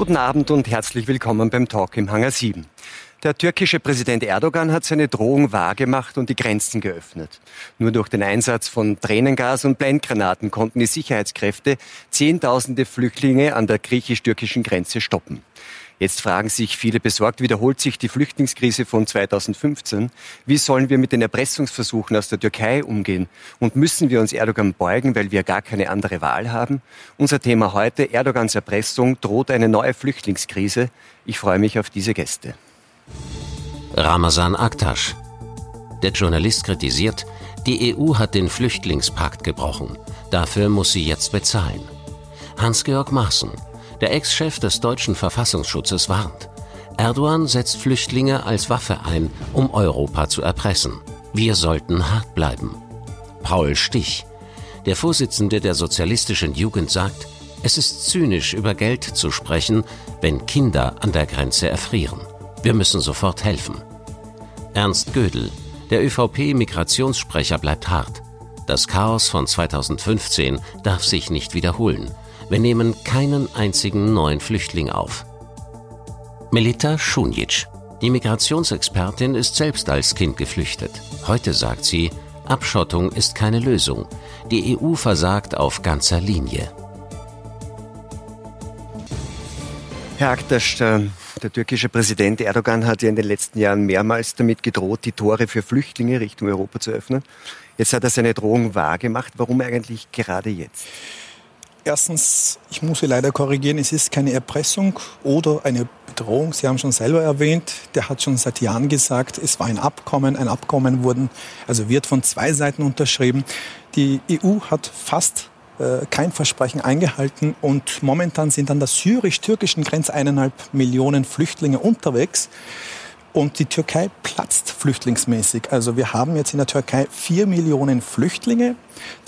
Guten Abend und herzlich willkommen beim Talk im Hangar 7. Der türkische Präsident Erdogan hat seine Drohung wahrgemacht und die Grenzen geöffnet. Nur durch den Einsatz von Tränengas und Blendgranaten konnten die Sicherheitskräfte Zehntausende Flüchtlinge an der griechisch-türkischen Grenze stoppen. Jetzt fragen sich viele besorgt, wiederholt sich die Flüchtlingskrise von 2015? Wie sollen wir mit den Erpressungsversuchen aus der Türkei umgehen? Und müssen wir uns Erdogan beugen, weil wir gar keine andere Wahl haben? Unser Thema heute, Erdogans Erpressung, droht eine neue Flüchtlingskrise. Ich freue mich auf diese Gäste. Ramazan Aktas. Der Journalist kritisiert, die EU hat den Flüchtlingspakt gebrochen. Dafür muss sie jetzt bezahlen. Hans-Georg Maaßen. Der Ex-Chef des deutschen Verfassungsschutzes warnt. Erdogan setzt Flüchtlinge als Waffe ein, um Europa zu erpressen. Wir sollten hart bleiben. Paul Stich. Der Vorsitzende der sozialistischen Jugend sagt, es ist zynisch, über Geld zu sprechen, wenn Kinder an der Grenze erfrieren. Wir müssen sofort helfen. Ernst Gödel. Der ÖVP-Migrationssprecher bleibt hart. Das Chaos von 2015 darf sich nicht wiederholen. Wir nehmen keinen einzigen neuen Flüchtling auf. Melita Šunjić, die Migrationsexpertin, ist selbst als Kind geflüchtet. Heute sagt sie, Abschottung ist keine Lösung. Die EU versagt auf ganzer Linie. Herr Aktas, der türkische Präsident Erdogan hat ja in den letzten Jahren mehrmals damit gedroht, die Tore für Flüchtlinge Richtung Europa zu öffnen. Jetzt hat er seine Drohung wahrgemacht. Warum eigentlich gerade jetzt? Erstens, ich muss Sie leider korrigieren, es ist keine Erpressung oder eine Bedrohung. Sie haben schon selber erwähnt, der hat schon seit Jahren gesagt, es war ein Abkommen. Ein Abkommen wird von zwei Seiten unterschrieben. Die EU hat fast kein Versprechen eingehalten und momentan sind an der syrisch-türkischen Grenze 1,5 Millionen Flüchtlinge unterwegs. Und die Türkei platzt flüchtlingsmäßig. Also wir haben jetzt in der Türkei 4 Millionen Flüchtlinge.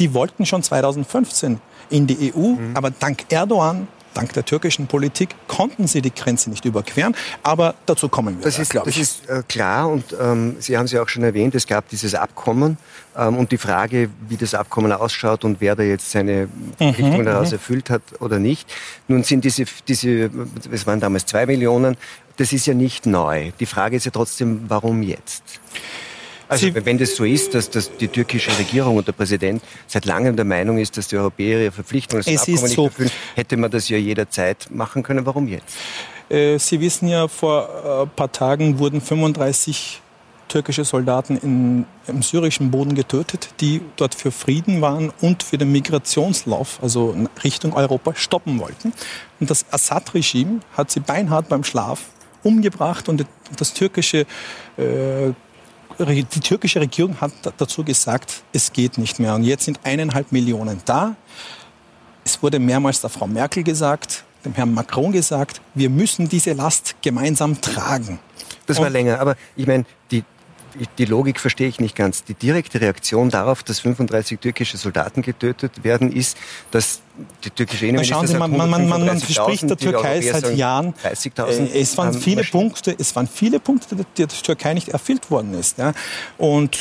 Die wollten schon 2015 in die EU, aber dank Erdogan, dank der türkischen Politik, konnten sie die Grenze nicht überqueren. Aber dazu kommen wir. Das ist klar und Sie haben es ja auch schon erwähnt, es gab dieses Abkommen und die Frage, wie das Abkommen ausschaut und wer da jetzt seine Verpflichtungen daraus erfüllt hat oder nicht. Nun sind es waren damals 2 Millionen, das ist ja nicht neu. Die Frage ist ja trotzdem, warum jetzt? Also wenn das so ist, dass die türkische Regierung und der Präsident seit langem der Meinung ist, dass die Europäer ihre Verpflichtungen zum Abkommen nicht erfüllen, hätte man das ja jederzeit machen können. Warum jetzt? Sie wissen ja, vor ein paar Tagen wurden 35 türkische Soldaten im syrischen Boden getötet, die dort für Frieden waren und für den Migrationslauf, also Richtung Europa, stoppen wollten. Und das Assad-Regime hat sie beinhart beim Schlaf umgebracht und die türkische Regierung hat dazu gesagt, es geht nicht mehr. Und jetzt sind 1,5 Millionen da. Es wurde mehrmals der Frau Merkel gesagt, dem Herrn Macron gesagt, wir müssen diese Last gemeinsam tragen. Das war länger, aber ich meine, die Logik verstehe ich nicht ganz. Die direkte Reaktion darauf, dass 35 türkische Soldaten getötet werden, ist, dass die türkische Innenminister sagt, man verspricht der Türkei seit Jahren, es waren viele Punkte, die der Türkei nicht erfüllt worden ist. Ja. Und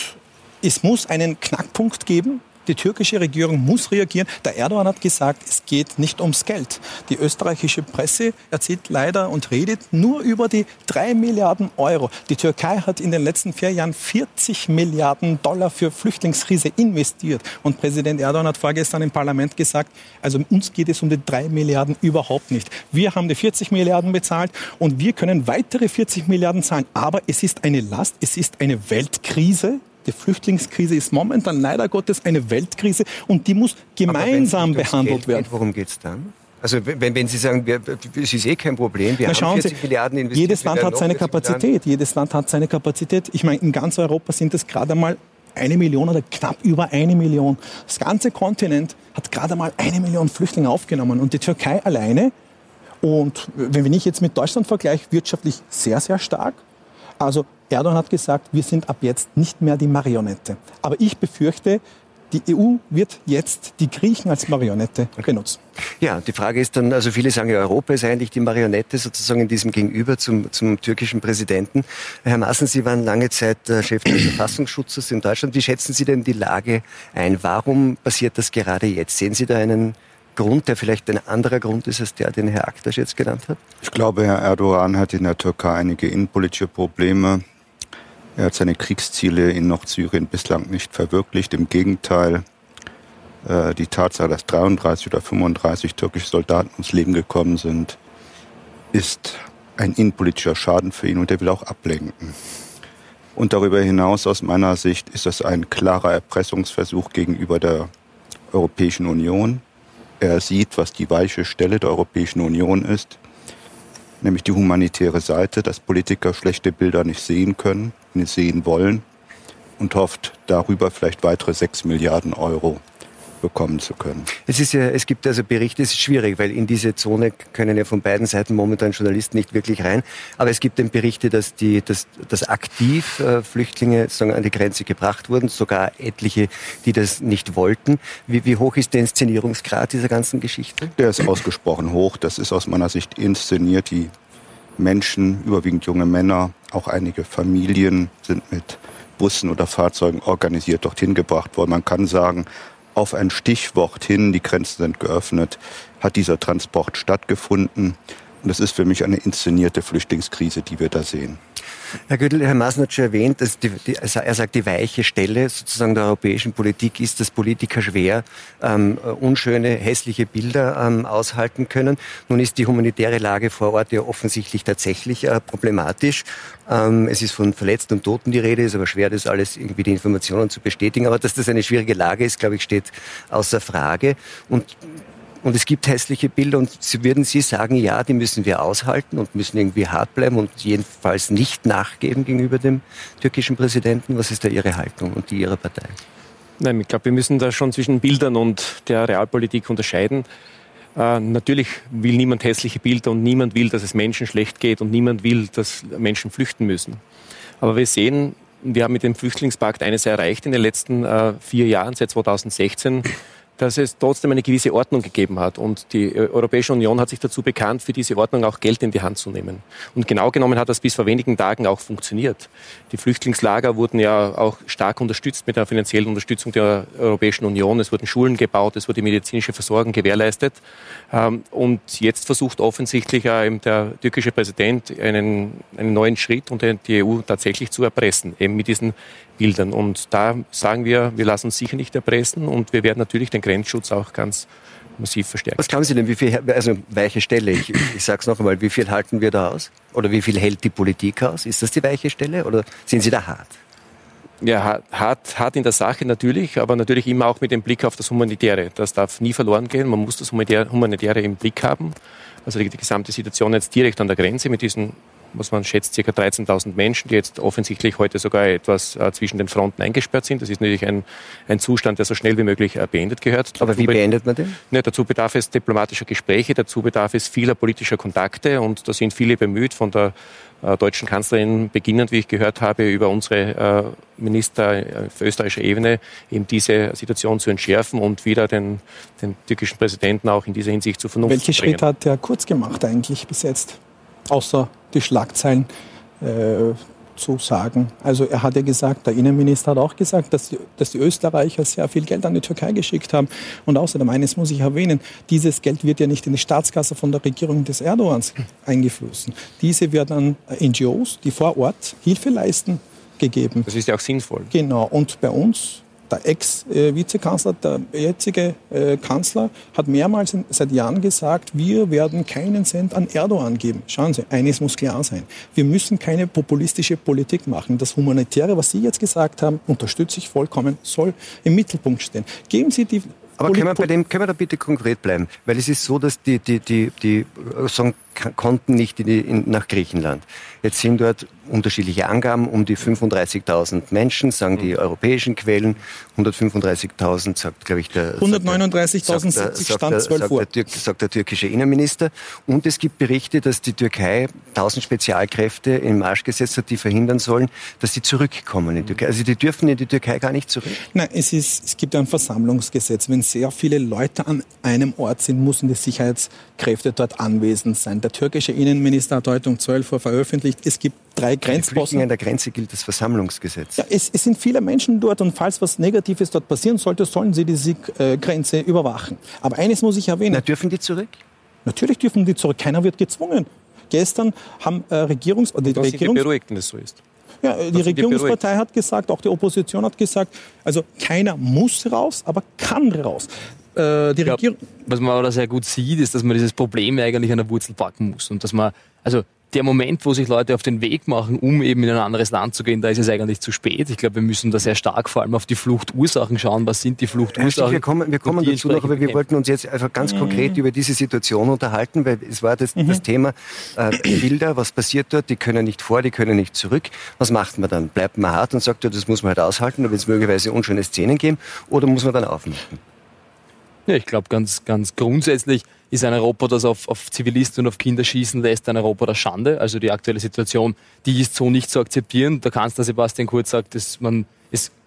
es muss einen Knackpunkt geben. Die türkische Regierung muss reagieren. Der Erdogan hat gesagt, es geht nicht ums Geld. Die österreichische Presse erzählt leider und redet nur über die 3 Milliarden Euro. Die Türkei hat in den letzten 4 Jahren 40 Milliarden Dollar für Flüchtlingskrise investiert. Und Präsident Erdogan hat vorgestern im Parlament gesagt, also uns geht es um die 3 Milliarden überhaupt nicht. Wir haben die 40 Milliarden bezahlt und wir können weitere 40 Milliarden zahlen. Aber es ist eine Last, es ist eine Weltkrise. Die Flüchtlingskrise ist momentan leider Gottes eine Weltkrise und die muss gemeinsam behandelt werden. Worum geht es dann? Also wenn Sie sagen, es ist kein Problem, wir haben 40 Milliarden investiert. Jedes Land hat seine Kapazität. Ich meine, in ganz Europa sind es gerade mal 1 Million oder knapp über 1 Million. Das ganze Kontinent hat gerade mal 1 Million Flüchtlinge aufgenommen und die Türkei alleine. Und wenn ich jetzt mit Deutschland vergleiche, wirtschaftlich sehr, sehr stark. Also Erdogan hat gesagt, wir sind ab jetzt nicht mehr die Marionette. Aber ich befürchte, die EU wird jetzt die Griechen als Marionette benutzen. Ja, die Frage ist dann, also viele sagen ja, Europa ist eigentlich die Marionette sozusagen in diesem Gegenüber zum türkischen Präsidenten. Herr Maaßen, Sie waren lange Zeit Chef des Verfassungsschutzes in Deutschland. Wie schätzen Sie denn die Lage ein? Warum passiert das gerade jetzt? Sehen Sie da einen Grund, der vielleicht ein anderer Grund ist als der, den Herr Aktas jetzt genannt hat? Ich glaube, Herr Erdogan hat in der Türkei einige innenpolitische Probleme. Er hat seine Kriegsziele in Nordsyrien bislang nicht verwirklicht. Im Gegenteil, die Tatsache, dass 33 oder 35 türkische Soldaten ums Leben gekommen sind, ist ein innenpolitischer Schaden für ihn und er will auch ablenken. Und darüber hinaus, aus meiner Sicht, ist das ein klarer Erpressungsversuch gegenüber der Europäischen Union. Er sieht, was die weiche Stelle der Europäischen Union ist, nämlich die humanitäre Seite, dass Politiker schlechte Bilder nicht sehen können, nicht sehen wollen und hofft, darüber vielleicht weitere 6 Milliarden Euro bekommen zu können. Es gibt also Berichte, es ist schwierig, weil in diese Zone können ja von beiden Seiten momentan Journalisten nicht wirklich rein, aber es gibt eben Berichte, dass aktiv Flüchtlinge sozusagen an die Grenze gebracht wurden, sogar etliche, die das nicht wollten. Wie hoch ist der Inszenierungsgrad dieser ganzen Geschichte? Der ist ausgesprochen hoch, das ist aus meiner Sicht inszeniert. Die Menschen, überwiegend junge Männer, auch einige Familien sind mit Bussen oder Fahrzeugen organisiert dorthin gebracht worden. Man kann sagen, auf ein Stichwort hin, die Grenzen sind geöffnet, hat dieser Transport stattgefunden. Und das ist für mich eine inszenierte Flüchtlingskrise, die wir da sehen. Herr Gödel, Herr Maaßen hat schon erwähnt, dass er sagt, die weiche Stelle sozusagen der europäischen Politik ist, dass Politiker schwer unschöne, hässliche Bilder aushalten können. Nun ist die humanitäre Lage vor Ort ja offensichtlich tatsächlich problematisch. Es ist von Verletzten und Toten die Rede, ist aber schwer, das alles irgendwie die Informationen zu bestätigen. Aber dass das eine schwierige Lage ist, glaube ich, steht außer Frage. Und es gibt hässliche Bilder und würden Sie sagen, ja, die müssen wir aushalten und müssen irgendwie hart bleiben und jedenfalls nicht nachgeben gegenüber dem türkischen Präsidenten? Was ist da Ihre Haltung und die Ihrer Partei? Nein, ich glaube, wir müssen da schon zwischen Bildern und der Realpolitik unterscheiden. Natürlich will niemand hässliche Bilder und niemand will, dass es Menschen schlecht geht und niemand will, dass Menschen flüchten müssen. Aber wir sehen, wir haben mit dem Flüchtlingspakt eines erreicht in den letzten 4 Jahren, seit 2016, dass es trotzdem eine gewisse Ordnung gegeben hat. Und die Europäische Union hat sich dazu bekannt, für diese Ordnung auch Geld in die Hand zu nehmen. Und genau genommen hat das bis vor wenigen Tagen auch funktioniert. Die Flüchtlingslager wurden ja auch stark unterstützt mit der finanziellen Unterstützung der Europäischen Union. Es wurden Schulen gebaut, es wurde medizinische Versorgung gewährleistet. Und jetzt versucht offensichtlich der türkische Präsident einen neuen Schritt und die EU tatsächlich zu erpressen, eben mit diesen Bildern. Und da sagen wir, wir lassen uns sicher nicht erpressen und wir werden natürlich den Grenzschutz auch ganz massiv verstärken. Was glauben Sie denn, wie viel, also weiche Stelle, ich sage es noch einmal, wie viel halten wir da aus? Oder wie viel hält die Politik aus? Ist das die weiche Stelle oder sind Sie da hart? Ja, hart in der Sache natürlich, aber natürlich immer auch mit dem Blick auf das Humanitäre. Das darf nie verloren gehen, man muss das Humanitäre im Blick haben. Also die gesamte Situation jetzt direkt an der Grenze mit diesen, was man schätzt, ca. 13.000 Menschen, die jetzt offensichtlich heute sogar etwas zwischen den Fronten eingesperrt sind. Das ist natürlich ein Zustand, der so schnell wie möglich beendet gehört. Aber wie beendet man den? Ne, dazu bedarf es diplomatischer Gespräche, dazu bedarf es vieler politischer Kontakte und da sind viele bemüht, von der deutschen Kanzlerin beginnend, wie ich gehört habe, über unsere Minister auf österreichischer Ebene, eben diese Situation zu entschärfen und wieder den türkischen Präsidenten auch in dieser Hinsicht zu Vernunft zu bringen. Welche Schritte hat der Kurz gemacht eigentlich bis jetzt? Außer die Schlagzeilen zu sagen. Also er hat ja gesagt, der Innenminister hat auch gesagt, dass die Österreicher sehr viel Geld an die Türkei geschickt haben. Und außerdem, eines muss ich erwähnen, dieses Geld wird ja nicht in die Staatskasse von der Regierung des Erdogans eingeflossen. Diese wird an NGOs, die vor Ort Hilfe leisten, gegeben. Das ist ja auch sinnvoll. Genau. Und bei uns, der Ex-Vizekanzler, der jetzige Kanzler, hat mehrmals seit Jahren gesagt, wir werden keinen Cent an Erdogan geben. Schauen Sie, eines muss klar sein. Wir müssen keine populistische Politik machen. Das Humanitäre, was Sie jetzt gesagt haben, unterstütze ich vollkommen, soll im Mittelpunkt stehen. Geben Sie die... Aber können wir da bitte konkret bleiben? Weil es ist so, dass die sagen, Konten nicht nach Griechenland. Jetzt sind dort unterschiedliche Angaben, um die 35.000 Menschen, sagen die europäischen Quellen, 135.000, sagt, glaube ich, 139.070 Stand 12 Uhr. Sagt der türkische Innenminister. Und es gibt Berichte, dass die Türkei 1.000 Spezialkräfte in Marsch gesetzt hat, die verhindern sollen, dass sie zurückkommen in die Türkei. Also die dürfen in die Türkei gar nicht zurück. Nein, es gibt ein Versammlungsgesetz. Wenn sehr viele Leute an einem Ort sind, müssen die Sicherheitskräfte dort anwesend sein. Der der türkische Innenminister hat heute um 12 Uhr veröffentlicht, es gibt 3 Grenzposten. An der Grenze gilt das Versammlungsgesetz. Ja, es sind viele Menschen dort und falls was Negatives dort passieren sollte, sollen sie diese Grenze überwachen. Aber eines muss ich erwähnen. Na, dürfen die zurück? Natürlich dürfen die zurück. Keiner wird gezwungen. Gestern haben die Regierung beruhigt, wenn das so ist. Ja, die Regierungspartei hat gesagt, auch die Opposition hat gesagt, also keiner muss raus, aber kann raus. Was man aber sehr gut sieht, ist, dass man dieses Problem eigentlich an der Wurzel packen muss und dass man, also der Moment, wo sich Leute auf den Weg machen, um eben in ein anderes Land zu gehen, da ist es eigentlich zu spät. Ich glaube, wir müssen da sehr stark vor allem auf die Fluchtursachen schauen. Was sind die Fluchtursachen? Wir kommen dazu noch, aber wir wollten uns jetzt einfach ganz konkret über diese Situation unterhalten, weil es war das Thema Bilder, was passiert dort, die können nicht vor, die können nicht zurück. Was macht man dann? Bleibt man hart und sagt, das muss man halt aushalten, da wird es möglicherweise unschöne Szenen geben, oder muss man dann aufmachen? Ja, ich glaube, ganz, ganz grundsätzlich ist ein Europa, das auf Zivilisten und auf Kinder schießen lässt, ein Europa der Schande. Also die aktuelle Situation, die ist so nicht zu akzeptieren. Der Kanzler Sebastian Kurz sagt, es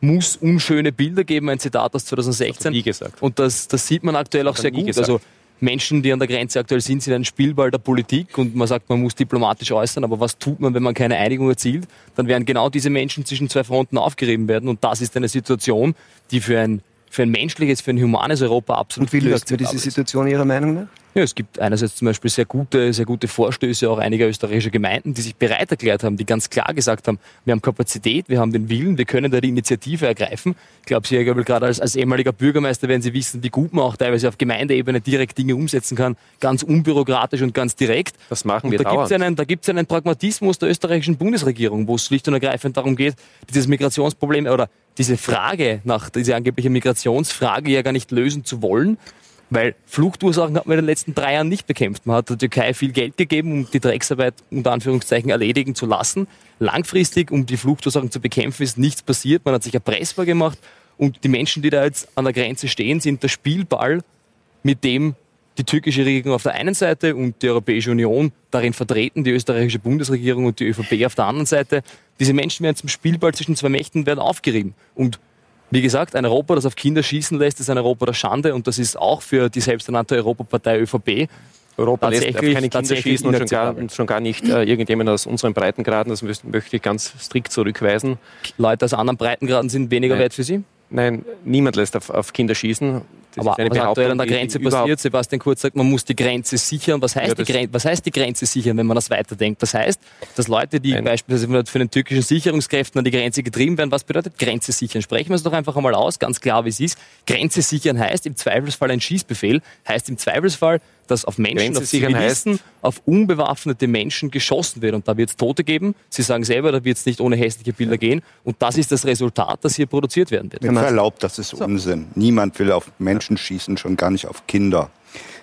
muss unschöne Bilder geben, ein Zitat aus 2016. Das hat er nie gesagt. Und das sieht man aktuell auch sehr gut. Also Menschen, die an der Grenze aktuell sind ein Spielball der Politik und man sagt, man muss diplomatisch äußern, aber was tut man, wenn man keine Einigung erzielt? Dann werden genau diese Menschen zwischen zwei Fronten aufgerieben werden und das ist eine Situation, die für ein menschliches, für ein humanes Europa absolut inakzeptabel ist. Und wie löst man diese Situation Ihrer Meinung nach? Ja, es gibt einerseits zum Beispiel sehr gute Vorstöße auch einiger österreichischer Gemeinden, die sich bereit erklärt haben, die ganz klar gesagt haben, wir haben Kapazität, wir haben den Willen, wir können da die Initiative ergreifen. Ich glaube, Sie, Herr Göbel, gerade als ehemaliger Bürgermeister werden Sie wissen, wie gut man auch teilweise auf Gemeindeebene direkt Dinge umsetzen kann, ganz unbürokratisch und ganz direkt. Das machen wir dauernd. Da gibt es einen Pragmatismus der österreichischen Bundesregierung, wo es schlicht und ergreifend darum geht, dieses Migrationsproblem oder diese Frage nach dieser angeblichen Migrationsfrage ja gar nicht lösen zu wollen, weil Fluchtursachen hat man in den letzten 3 Jahren nicht bekämpft. Man hat der Türkei viel Geld gegeben, um die Drecksarbeit unter Anführungszeichen erledigen zu lassen. Langfristig, um die Fluchtursachen zu bekämpfen, ist nichts passiert. Man hat sich erpressbar gemacht und die Menschen, die da jetzt an der Grenze stehen, sind der Spielball, mit dem die türkische Regierung auf der einen Seite und die Europäische Union darin vertreten, die österreichische Bundesregierung und die ÖVP auf der anderen Seite. Diese Menschen werden zum Spielball zwischen zwei Mächten, werden aufgerieben. Und wie gesagt, ein Europa, das auf Kinder schießen lässt, ist ein Europa der Schande und das ist auch für die selbsternannte Europapartei ÖVP. Europa lässt auf keine Kinder schießen und schon gar nicht irgendjemand aus unseren Breitengraden. Das möchte ich ganz strikt zurückweisen. Leute aus anderen Breitengraden sind weniger wert für Sie? Nein, niemand lässt auf Kinder schießen. Das aber was aktuell an der Grenze passiert, Sebastian Kurz sagt, man muss die Grenze sichern. Was heißt die Grenze sichern, wenn man das weiterdenkt? Das heißt, dass Leute, die beispielsweise von den türkischen Sicherungskräften an die Grenze getrieben werden, was bedeutet Grenze sichern? Sprechen wir es doch einfach einmal aus, ganz klar, wie es ist. Grenze sichern heißt im Zweifelsfall ein Schießbefehl, heißt im Zweifelsfall, dass auf Menschen, auf Zivilisten, auf unbewaffnete Menschen geschossen wird. Und da wird es Tote geben. Sie sagen selber, da wird es nicht ohne hässliche Bilder gehen. Und das ist das Resultat, das hier produziert werden wird. Mit Verlaub, das ist Unsinn. Niemand will auf Menschen schießen, schon gar nicht auf Kinder.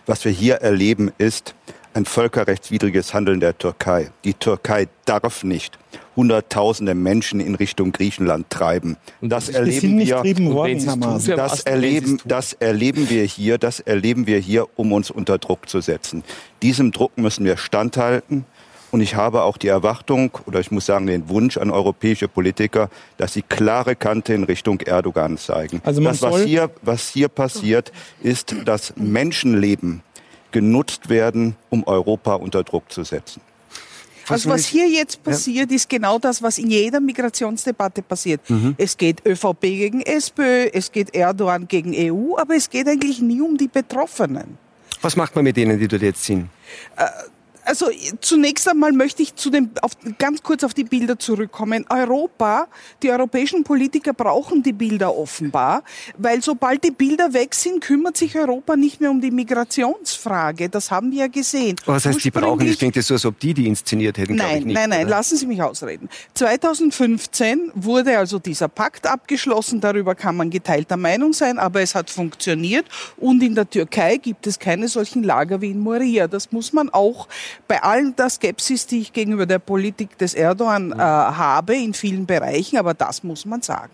Was wir hier erleben, ist ein völkerrechtswidriges Handeln der Türkei. Die Türkei darf nicht Hunderttausende Menschen in Richtung Griechenland treiben. Das erleben wir hier, um uns unter Druck zu setzen. Diesem Druck müssen wir standhalten. Und ich habe auch die Erwartung, oder ich muss sagen den Wunsch an europäische Politiker, dass sie klare Kante in Richtung Erdogan zeigen. Also was hier passiert, ist, dass Menschenleben genutzt werden, um Europa unter Druck zu setzen. Also was hier jetzt passiert, ist genau das, was in jeder Migrationsdebatte passiert. Mhm. Es geht ÖVP gegen SPÖ, es geht Erdogan gegen EU, aber es geht eigentlich nie um die Betroffenen. Was macht man mit denen, die dort jetzt sind? Also zunächst einmal möchte ich ganz kurz auf die Bilder zurückkommen. Europa, die europäischen Politiker brauchen die Bilder offenbar, weil sobald die Bilder weg sind, kümmert sich Europa nicht mehr um die Migrationsfrage. Das haben wir ja gesehen. Was heißt, die brauchen? Ich denke, das ist so, als ob die inszeniert hätten. Nein, lassen Sie mich ausreden. 2015 wurde also dieser Pakt abgeschlossen. Darüber kann man geteilter Meinung sein, aber es hat funktioniert. Und in der Türkei gibt es keine solchen Lager wie in Moria. Das muss man auch bei all der Skepsis, die ich gegenüber der Politik des Erdogan habe, in vielen Bereichen, aber das muss man sagen.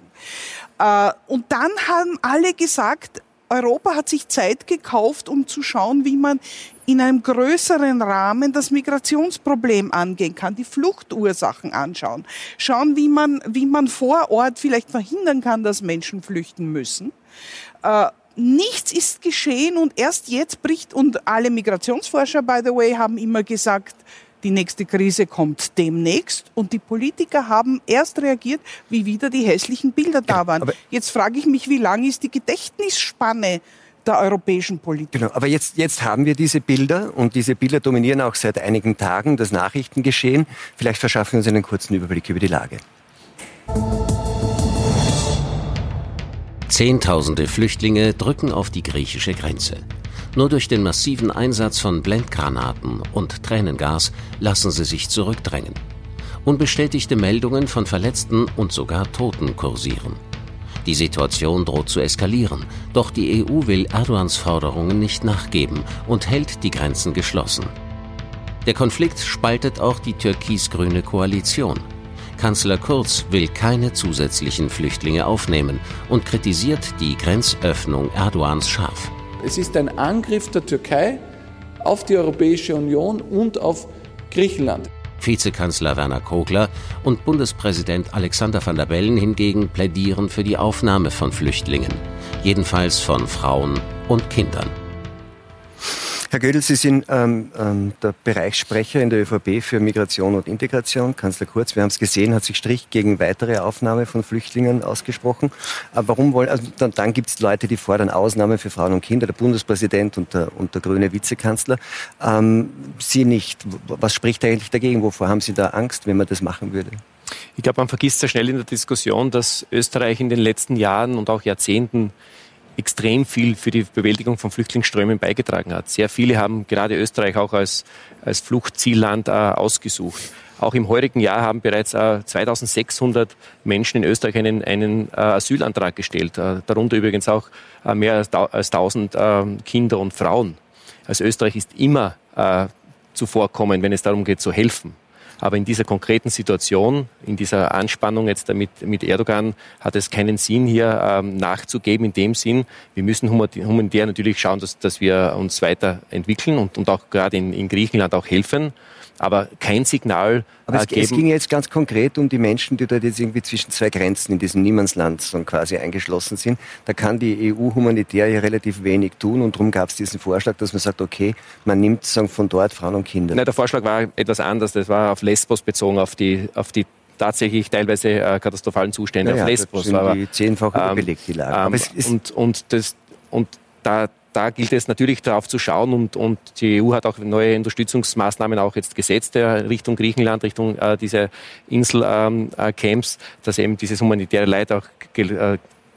Und dann haben alle gesagt, Europa hat sich Zeit gekauft, um zu schauen, wie man in einem größeren Rahmen das Migrationsproblem angehen kann, die Fluchtursachen anschauen, schauen, wie man vor Ort vielleicht verhindern kann, dass Menschen flüchten müssen. nichts ist geschehen und erst jetzt bricht, und alle Migrationsforscher, by the way, haben immer gesagt, die nächste Krise kommt demnächst, und die Politiker haben erst reagiert, wie wieder die hässlichen Bilder da waren. Genau, jetzt frage ich mich, wie lang ist die Gedächtnisspanne der europäischen Politik? Genau, aber jetzt haben wir diese Bilder, und diese Bilder dominieren auch seit einigen Tagen das Nachrichtengeschehen. Vielleicht verschaffen wir uns einen kurzen Überblick über die Lage. Zehntausende Flüchtlinge drücken auf die griechische Grenze. Nur durch den massiven Einsatz von Blendgranaten und Tränengas lassen sie sich zurückdrängen. Unbestätigte Meldungen von Verletzten und sogar Toten kursieren. Die Situation droht zu eskalieren, doch die EU will Erdogans Forderungen nicht nachgeben und hält die Grenzen geschlossen. Der Konflikt spaltet auch die türkis-grüne Koalition. Kanzler Kurz will keine zusätzlichen Flüchtlinge aufnehmen und kritisiert die Grenzöffnung Erdogans scharf. Es ist ein Angriff der Türkei auf die Europäische Union und auf Griechenland. Vizekanzler Werner Kogler und Bundespräsident Alexander van der Bellen hingegen plädieren für die Aufnahme von Flüchtlingen, jedenfalls von Frauen und Kindern. Herr Gödel, Sie sind der Bereichssprecher in der ÖVP für Migration und Integration. Kanzler Kurz, wir haben es gesehen, hat sich strikt gegen weitere Aufnahme von Flüchtlingen ausgesprochen. Aber warum wollen? Also dann gibt es Leute, die fordern Ausnahme für Frauen und Kinder, der Bundespräsident und der grüne Vizekanzler. Sie nicht. Was spricht eigentlich dagegen? Wovor haben Sie da Angst, wenn man das machen würde? Ich glaube, man vergisst sehr schnell in der Diskussion, dass Österreich in den letzten Jahren und auch Jahrzehnten extrem viel für die Bewältigung von Flüchtlingsströmen beigetragen hat. Sehr viele haben gerade Österreich auch als Fluchtzielland ausgesucht. Auch im heurigen Jahr haben bereits 2600 Menschen in Österreich einen Asylantrag gestellt. Darunter übrigens auch mehr als 1000 Kinder und Frauen. Also Österreich ist immer zuvorkommend, wenn es darum geht, zu helfen. Aber in dieser konkreten Situation, in dieser Anspannung jetzt mit Erdogan, hat es keinen Sinn, hier nachzugeben in dem Sinn. Wir müssen humanitär natürlich schauen, dass wir uns weiterentwickeln und auch gerade in Griechenland auch helfen. Aber kein Signal geben. Es ging jetzt ganz konkret um die Menschen, die da jetzt irgendwie zwischen zwei Grenzen in diesem Niemandsland so quasi eingeschlossen sind. Da kann die EU humanitär ja relativ wenig tun, und darum gab es diesen Vorschlag, dass man sagt, okay, man nimmt von dort Frauen und Kinder. Nein, der Vorschlag war etwas anders. Das war auf Lesbos bezogen, auf die tatsächlich teilweise katastrophalen Zustände auf Lesbos. Das sind aber die 10-fach überbelegt, die Lage. Da gilt es natürlich darauf zu schauen, und die EU hat auch neue Unterstützungsmaßnahmen auch jetzt gesetzt, Richtung Griechenland, Richtung diese Inselcamps, dass eben dieses humanitäre Leid auch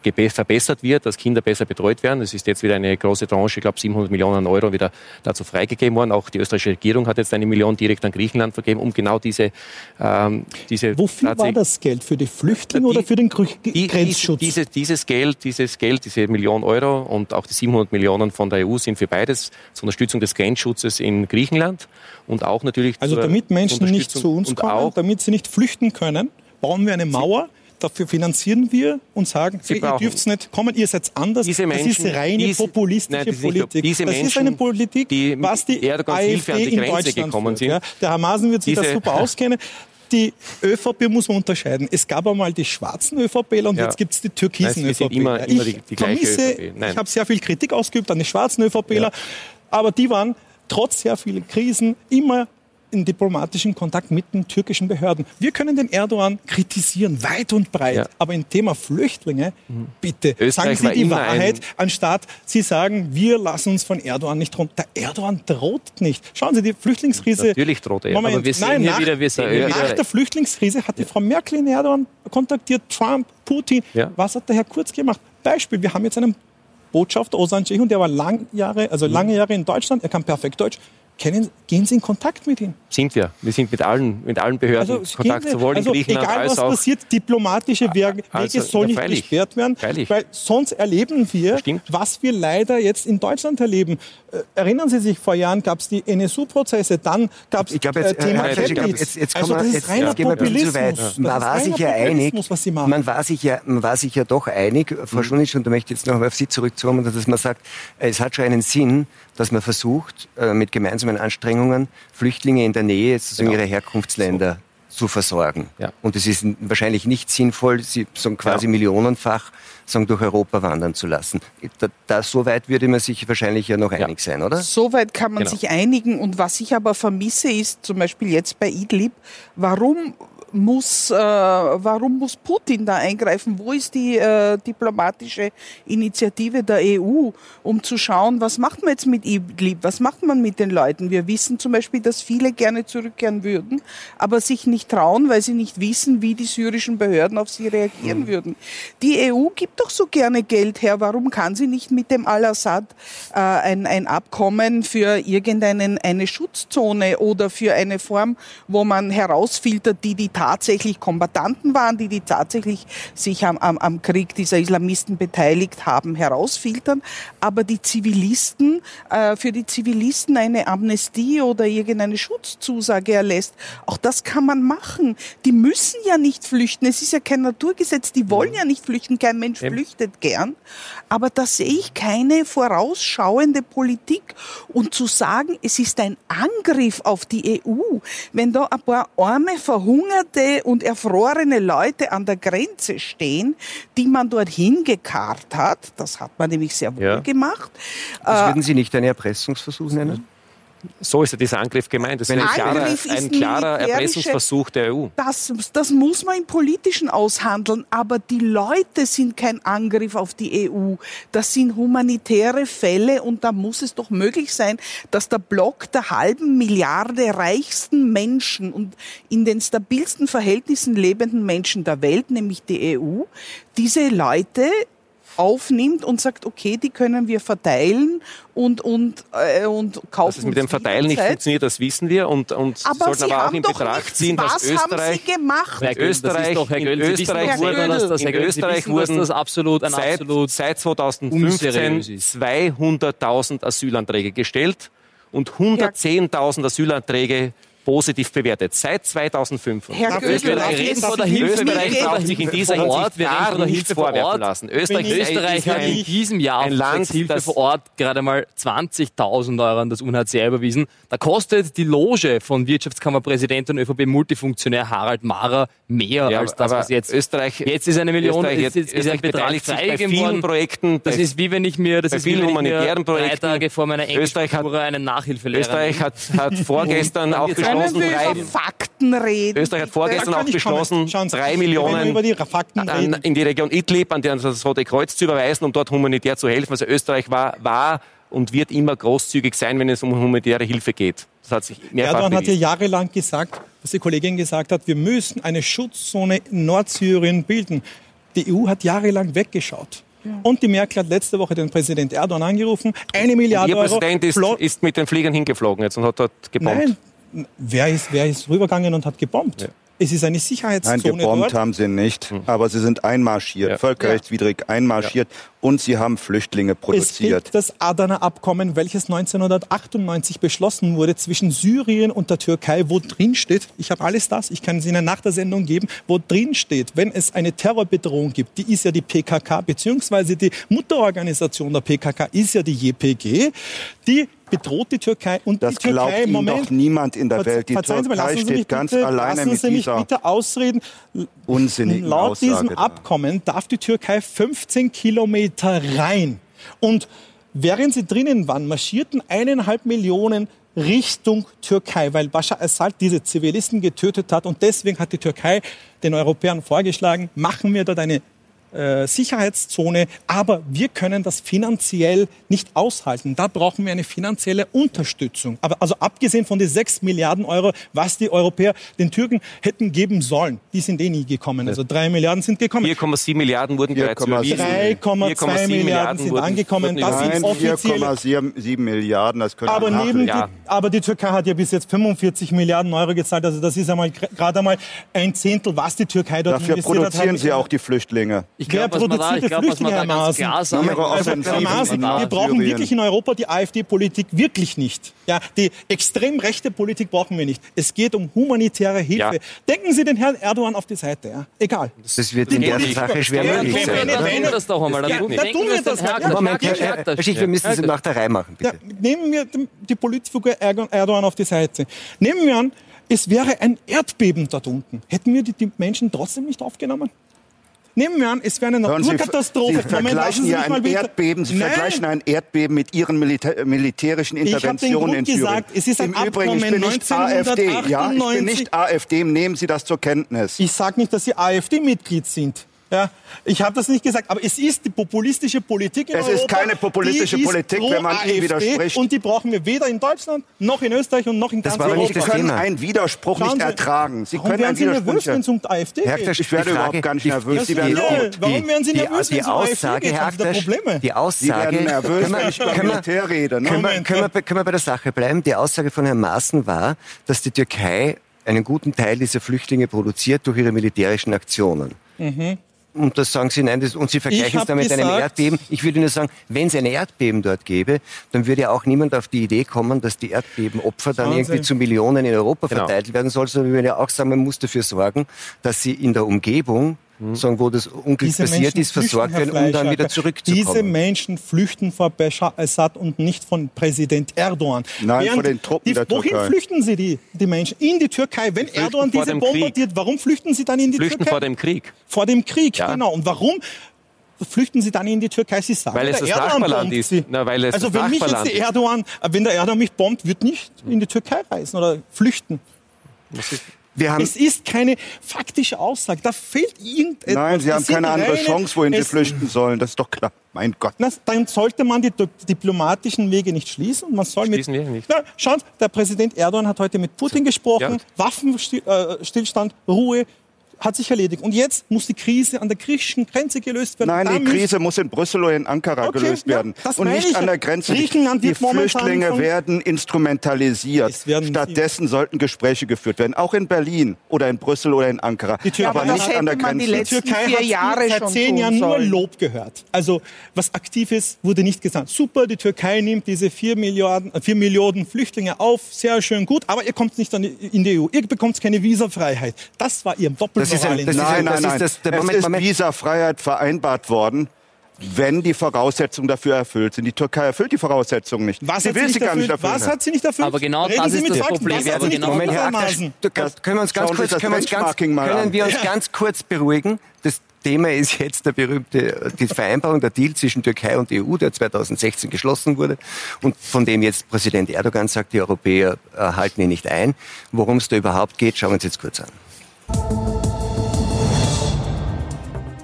verbessert wird, dass Kinder besser betreut werden. Es ist jetzt wieder eine große Tranche, ich glaube 700 Millionen € wieder dazu freigegeben worden. Auch die österreichische Regierung hat jetzt 1 Million direkt an Griechenland vergeben, um genau diese. Wofür war das Geld? Für die Flüchtlinge oder für den Grenzschutz? Dieses Geld, diese 1 Million € und auch die 700 Millionen von der EU sind für beides zur Unterstützung des Grenzschutzes in Griechenland und auch natürlich. Also damit Menschen nicht zu uns kommen, damit sie nicht flüchten können, bauen wir eine Mauer. Dafür finanzieren wir und sagen, ihr dürft nicht kommen, ihr seid anders. Das ist reine populistische Politik. Das ist eine Politik, die was die AfD an die in Grenze gekommen sind. Ja, der Herr Maaßen wird sich da super auskennen. Die ÖVP muss man unterscheiden. Es gab einmal die schwarzen ÖVPler und jetzt gibt es die türkisen ÖVPler. Immer die gleiche ÖVP. Ich habe sehr viel Kritik ausgeübt an die schwarzen ÖVPler, aber die waren trotz sehr vielen Krisen immer in diplomatischen Kontakt mit den türkischen Behörden. Wir können den Erdogan kritisieren, weit und breit. Ja. Aber im Thema Flüchtlinge, bitte, Österreich sagen Sie die Wahrheit, anstatt Sie sagen, wir lassen uns von Erdogan nicht runter. Der Erdogan droht nicht. Schauen Sie, die Flüchtlingskrise... Natürlich droht er. Moment, aber wir sehen hier wieder... Nach der Flüchtlingskrise hat die Frau Merkel den Erdogan kontaktiert, Trump, Putin. Ja. Was hat der Herr Kurz gemacht? Beispiel, wir haben jetzt einen Botschafter, Ozan Çeçen, der war lange Jahre in Deutschland, er kann perfekt Deutsch. Gehen Sie in Kontakt mit ihm? Sind wir. Wir sind mit allen Behörden in Kontakt, sowohl in Griechenland als auch... Egal, was passiert, diplomatische Wege sollen nicht gesperrt werden, weil sonst erleben wir, was wir leider jetzt in Deutschland erleben. Erinnern Sie sich, vor Jahren gab es die NSU-Prozesse, dann gab es Thema Chemnitz. Jetzt gehen wir ein bisschen zu weit. Man war sich ja doch einig, Frau Šunjić, und da möchte ich jetzt nochmal auf Sie zurückkommen, dass man sagt, es hat schon einen Sinn, dass man versucht, mit gemeinsamen Anstrengungen Flüchtlinge in der Nähe, sozusagen ihrer Herkunftsländer zu versorgen. Ja. Und es ist wahrscheinlich nicht sinnvoll, sie quasi millionenfach durch Europa wandern zu lassen. So weit würde man sich wahrscheinlich ja noch einig sein, oder? So weit kann man sich einigen. Und was ich aber vermisse, ist zum Beispiel jetzt bei Idlib, warum muss Putin da eingreifen? Wo ist die diplomatische Initiative der EU, um zu schauen, was macht man jetzt mit Idlib? Was macht man mit den Leuten? Wir wissen zum Beispiel, dass viele gerne zurückkehren würden, aber sich nicht trauen, weil sie nicht wissen, wie die syrischen Behörden auf sie reagieren würden. Die EU gibt doch so gerne Geld her. Warum kann sie nicht mit dem Al-Assad ein Abkommen für eine Schutzzone oder für eine Form, wo man herausfiltert, die tatsächlich Kombattanten waren, die tatsächlich sich am Krieg dieser Islamisten beteiligt haben, herausfiltern. Aber die Zivilisten, für die Zivilisten eine Amnestie oder irgendeine Schutzzusage erlässt, auch das kann man machen. Die müssen ja nicht flüchten. Es ist ja kein Naturgesetz. Die wollen ja nicht flüchten. Kein Mensch flüchtet gern. Aber da sehe ich keine vorausschauende Politik. Und zu sagen, es ist ein Angriff auf die EU, wenn da ein paar arme, verhungerte und erfrorene Leute an der Grenze stehen, die man dorthin gekarrt hat. Das hat man nämlich sehr wohl gemacht. Das würden Sie nicht einen Erpressungsversuch nennen? So ist ja dieser Angriff gemeint. Das ein klarer Erpressungsversuch der EU. Das muss man im Politischen aushandeln. Aber die Leute sind kein Angriff auf die EU. Das sind humanitäre Fälle. Und da muss es doch möglich sein, dass der Block der halben Milliarde reichsten Menschen und in den stabilsten Verhältnissen lebenden Menschen der Welt, nämlich die EU, diese Leute aufnimmt und sagt, okay, die können wir verteilen und kaufen. Dass es mit dem Verteilen nicht funktioniert, das wissen wir. Aber sollten aber auch in Betracht ziehen, dass Österreich... Was haben Sie gemacht? In Österreich wurden seit 2015 200.000 Asylanträge gestellt und 110.000 Asylanträge positiv bewertet. Seit 2005. Herr Gödel, Österreich braucht sich in dieser Hinsicht nichts vorwerfen lassen. Österreich hat in diesem Jahr ein Land Hilfe vor Ort gerade mal 20.000 Euro an das UNHCR überwiesen. Da kostet die Loge von Wirtschaftskammerpräsident und ÖVP-Multifunktionär Harald Mara mehr als das, was jetzt... Jetzt ist eine Million, ist ein Betrag freigegeben worden. Projekten, das ist wie wenn ich mir humanitären Projekten 3 Tage vor meiner Englischmatura einen Nachhilfelehrer... Österreich hat vorgestern auch Österreich hat vorgestern auch beschlossen, 3 Millionen in die Region Idlib, an das Rote Kreuz zu überweisen, um dort humanitär zu helfen. Also Österreich war und wird immer großzügig sein, wenn es um humanitäre Hilfe geht. Das hat sich mehrfach bewiesen. Erdogan hat ja jahrelang gesagt, dass die Kollegin gesagt hat, wir müssen eine Schutzzone in Nordsyrien bilden. Die EU hat jahrelang weggeschaut. Ja. Und die Merkel hat letzte Woche den Präsident Erdogan angerufen, 1 Milliarde Euro... Ihr Präsident ist mit den Fliegern hingeflogen jetzt und hat dort gebombt. Nein. Wer ist rübergegangen und hat gebombt? Ja. Es ist eine Sicherheitszone. Nein, gebombt dort haben sie nicht, aber sie sind einmarschiert, völkerrechtswidrig einmarschiert und sie haben Flüchtlinge produziert. Es gibt das Adana-Abkommen, welches 1998 beschlossen wurde zwischen Syrien und der Türkei, wo drin steht, ich habe alles das, ich kann es Ihnen nach der Sendung geben, wo drin steht, wenn es eine Terrorbedrohung gibt, die ist ja die PKK, beziehungsweise die Mutterorganisation der PKK ist ja die JPG, die bedroht die Türkei und das die Türkei... Das glaubt Ihnen doch niemand in der Welt. Die Türkei steht ganz alleine mit dieser... Lassen Sie mich bitte ausreden. Unsinnigen laut Aussage diesem Abkommen darf die Türkei 15 Kilometer rein. Und während sie drinnen waren, marschierten 1,5 Millionen Richtung Türkei, weil Bashar Assad diese Zivilisten getötet hat. Und deswegen hat die Türkei den Europäern vorgeschlagen, machen wir dort eine Sicherheitszone, aber wir können das finanziell nicht aushalten. Da brauchen wir eine finanzielle Unterstützung. Aber also abgesehen von den 6 Milliarden Euro, was die Europäer den Türken hätten geben sollen, die sind nie gekommen. Also 3 Milliarden sind gekommen. 4,7 Milliarden wurden bereits überwiesen. 3,2 Milliarden sind angekommen. Das sind offiziell 4,7 Milliarden. Das können aber, aber die Türkei hat ja bis jetzt 45 Milliarden Euro gezahlt. Also das ist einmal gerade einmal ein Zehntel, was die Türkei dort investiert hat. Dafür produzieren sie auch die Flüchtlinge. Ich glaube, was man da ganz klar sagt. Wir brauchen wirklich in Europa die AfD-Politik wirklich nicht. Ja, die extrem rechte Politik brauchen wir nicht. Es geht um humanitäre Hilfe. Ja. Denken Sie den Herrn Erdogan auf die Seite. Ja. Egal. Das wird in der Sache schwer möglich sein. Tun wir das doch einmal. Wir müssen es nach der Reihe machen, bitte. Nehmen wir die Politfigur Erdogan auf die Seite. Nehmen wir an, es wäre ein Erdbeben dort unten. Hätten wir die Menschen trotzdem nicht aufgenommen? Nehmen wir an, es wäre eine Naturkatastrophe. Sie vergleichen ein Erdbeben mit Ihren militärischen Interventionen in Syrien. Ich habe den Grund gesagt, es ist ein Abkommen 1998. Ich bin nicht AfD, nehmen Sie das zur Kenntnis. Ich sage nicht, dass Sie AfD-Mitglied sind. Ja, ich habe das nicht gesagt, aber es ist die populistische Politik in Europa. Es ist keine populistische Politik, wenn man ihnen widerspricht. Und die brauchen wir weder in Deutschland, noch in Österreich und noch in ganz Europa. Sie können einen Widerspruch nicht ertragen. Sie können einen Widerspruch nicht ertragen. Warum werden Sie nervös, wenn es um die AfD geht? Ich werde überhaupt gar nicht nervös. Sie werden laut. Warum werden Sie nervös, wenn es um die AfD geht? Haben Sie da Probleme? Die Aussage, Sie werden nervös, wenn ich über Militär rede. Können wir bei der Sache bleiben? Die Aussage von Herrn Maaßen war, dass die Türkei einen guten Teil dieser Flüchtlinge produziert durch ihre militärischen Aktionen. Mhm. Und das sagen Sie, nein, und Sie vergleichen es dann mit einem Erdbeben. Ich würde nur sagen, wenn es ein Erdbeben dort gäbe, dann würde ja auch niemand auf die Idee kommen, dass die Erdbebenopfer dann irgendwie zu Millionen in Europa verteilt werden sollen, sondern wir würden ja auch sagen, man muss dafür sorgen, dass sie in der Umgebung, sagen, wo das Unglück passiert ist, versorgt werden, um dann wieder zurückzukommen. Diese Menschen flüchten vor Bashar Assad und nicht von Präsident Erdogan. Nein, von den Truppen der Türkei. Wohin flüchten sie die Menschen? In die Türkei. Wenn Erdogan diese bombardiert, warum flüchten sie dann in die Türkei? Flüchten vor dem Krieg. Vor dem Krieg, ja. Genau. Und warum flüchten sie dann in die Türkei? Sie sagen, weil es das Nachbarland ist. Also wenn mich jetzt wenn der Erdogan mich bombt, wird nicht in die Türkei reisen oder flüchten. Es ist keine faktische Aussage. Da fehlt irgendetwas. Nein, Sie haben keine andere Chance, wohin Sie flüchten sollen. Das ist doch klar. Mein Gott. Dann sollte man die diplomatischen Wege nicht schließen. Man soll schauen Sie, der Präsident Erdogan hat heute mit Putin gesprochen. Ja. Waffenstillstand, Ruhe hat sich erledigt. Und jetzt muss die Krise an der griechischen Grenze gelöst werden. Nein, die Krise muss in Brüssel oder in Ankara gelöst werden. Und nicht an der Grenze. Die Flüchtlinge werden instrumentalisiert. Stattdessen sollten Gespräche geführt werden. Auch in Berlin oder in Brüssel oder in Ankara. Aber nicht an der Grenze. Die Türkei hat seit 10 Jahren nur Lob gehört. Also was Aktives wurde nicht gesagt. Super, die Türkei nimmt diese 4 Millionen Flüchtlinge auf. Sehr schön, gut. Aber ihr kommt nicht in die EU. Ihr bekommt keine Visafreiheit. Das war ihr Doppelmoral. Nein, es ist Visafreiheit vereinbart worden, wenn die Voraussetzungen dafür erfüllt sind. Die Türkei erfüllt die Voraussetzungen nicht. Was hat sie nicht erfüllt? Aber genau das ist das Problem. Können wir uns ganz kurz beruhigen? Das Thema ist jetzt die Vereinbarung, der Deal zwischen Türkei und EU, der 2016 geschlossen wurde und von dem jetzt Präsident Erdogan sagt, die Europäer halten ihn nicht ein. Worum es da überhaupt geht, schauen wir uns jetzt kurz an.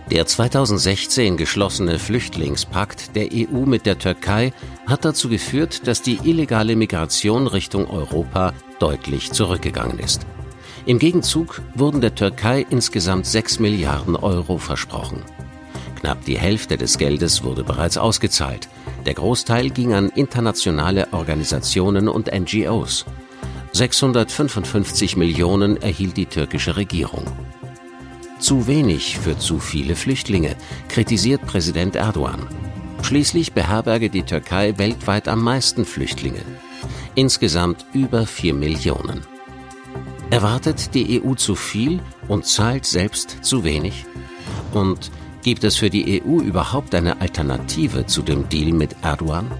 Der 2016 geschlossene Flüchtlingspakt der EU mit der Türkei hat dazu geführt, dass die illegale Migration Richtung Europa deutlich zurückgegangen ist. Im Gegenzug wurden der Türkei insgesamt 6 Milliarden € versprochen. Knapp die Hälfte des Geldes wurde bereits ausgezahlt. Der Großteil ging an internationale Organisationen und NGOs. 655 Millionen erhielt die türkische Regierung. Zu wenig für zu viele Flüchtlinge, kritisiert Präsident Erdogan. Schließlich beherberge die Türkei weltweit am meisten Flüchtlinge. Insgesamt über 4 Millionen. Erwartet die EU zu viel und zahlt selbst zu wenig? Und gibt es für die EU überhaupt eine Alternative zu dem Deal mit Erdogan?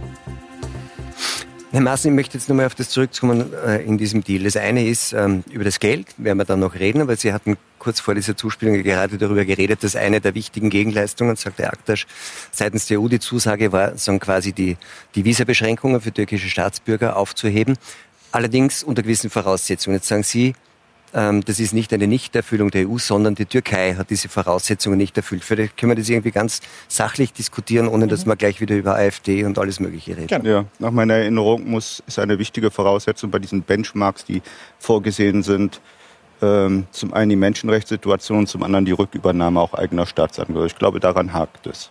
Herr Maaßen, ich möchte jetzt nochmal auf das zurückkommen in diesem Deal. Das eine ist über das Geld, werden wir dann noch reden, aber Sie hatten kurz vor dieser Zuspielung gerade darüber geredet, dass eine der wichtigen Gegenleistungen, sagt der Aktas, seitens der EU die Zusage war, sagen quasi die Visabeschränkungen für türkische Staatsbürger aufzuheben, allerdings unter gewissen Voraussetzungen. Jetzt sagen Sie, das ist nicht eine Nichterfüllung der EU, sondern die Türkei hat diese Voraussetzungen nicht erfüllt. Vielleicht können wir das irgendwie ganz sachlich diskutieren, ohne dass man gleich wieder über AfD und alles Mögliche redet. Ja, nach meiner Erinnerung ist eine wichtige Voraussetzung bei diesen Benchmarks, die vorgesehen sind, zum einen die Menschenrechtssituation, zum anderen die Rückübernahme auch eigener Staatsangehörigkeit. Ich glaube, daran hakt es.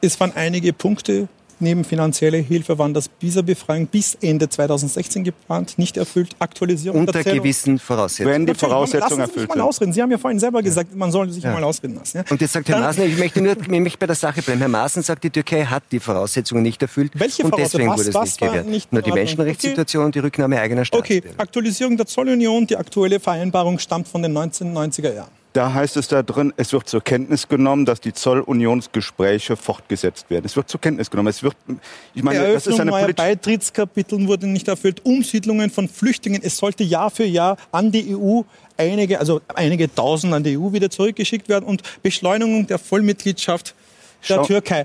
Es waren einige Punkte. Neben finanzieller Hilfe waren das Visa-Befreiung bis Ende 2016 geplant, nicht erfüllt, Aktualisierung. Unter gewissen Voraussetzungen. Wenn die Voraussetzungen erfüllt sind. Ausreden. Sie haben ja vorhin selber gesagt, man soll sich mal ausreden lassen. Ja? Und jetzt sagt Herr Maaßen, ich möchte nur bei der Sache bleiben. Herr Maaßen sagt, die Türkei hat die Voraussetzungen nicht erfüllt. Welche und deswegen wurde es nicht gewährt. Nur die Menschenrechtssituation und die Rücknahme eigener Staatsbürger. Okay, Aktualisierung der Zollunion. Die aktuelle Vereinbarung stammt von den 1990er Jahren. Da heißt es da drin, es wird zur Kenntnis genommen, dass die Zollunionsgespräche fortgesetzt werden. Es wird zur Kenntnis genommen. Es wird, ich meine, Eröffnung das ist eine neuer Beitrittskapiteln wurden nicht erfüllt. Umsiedlungen von Flüchtlingen. Es sollte Jahr für Jahr an die EU einige Tausend an die EU wieder zurückgeschickt werden und Beschleunigung der Vollmitgliedschaft der Türkei.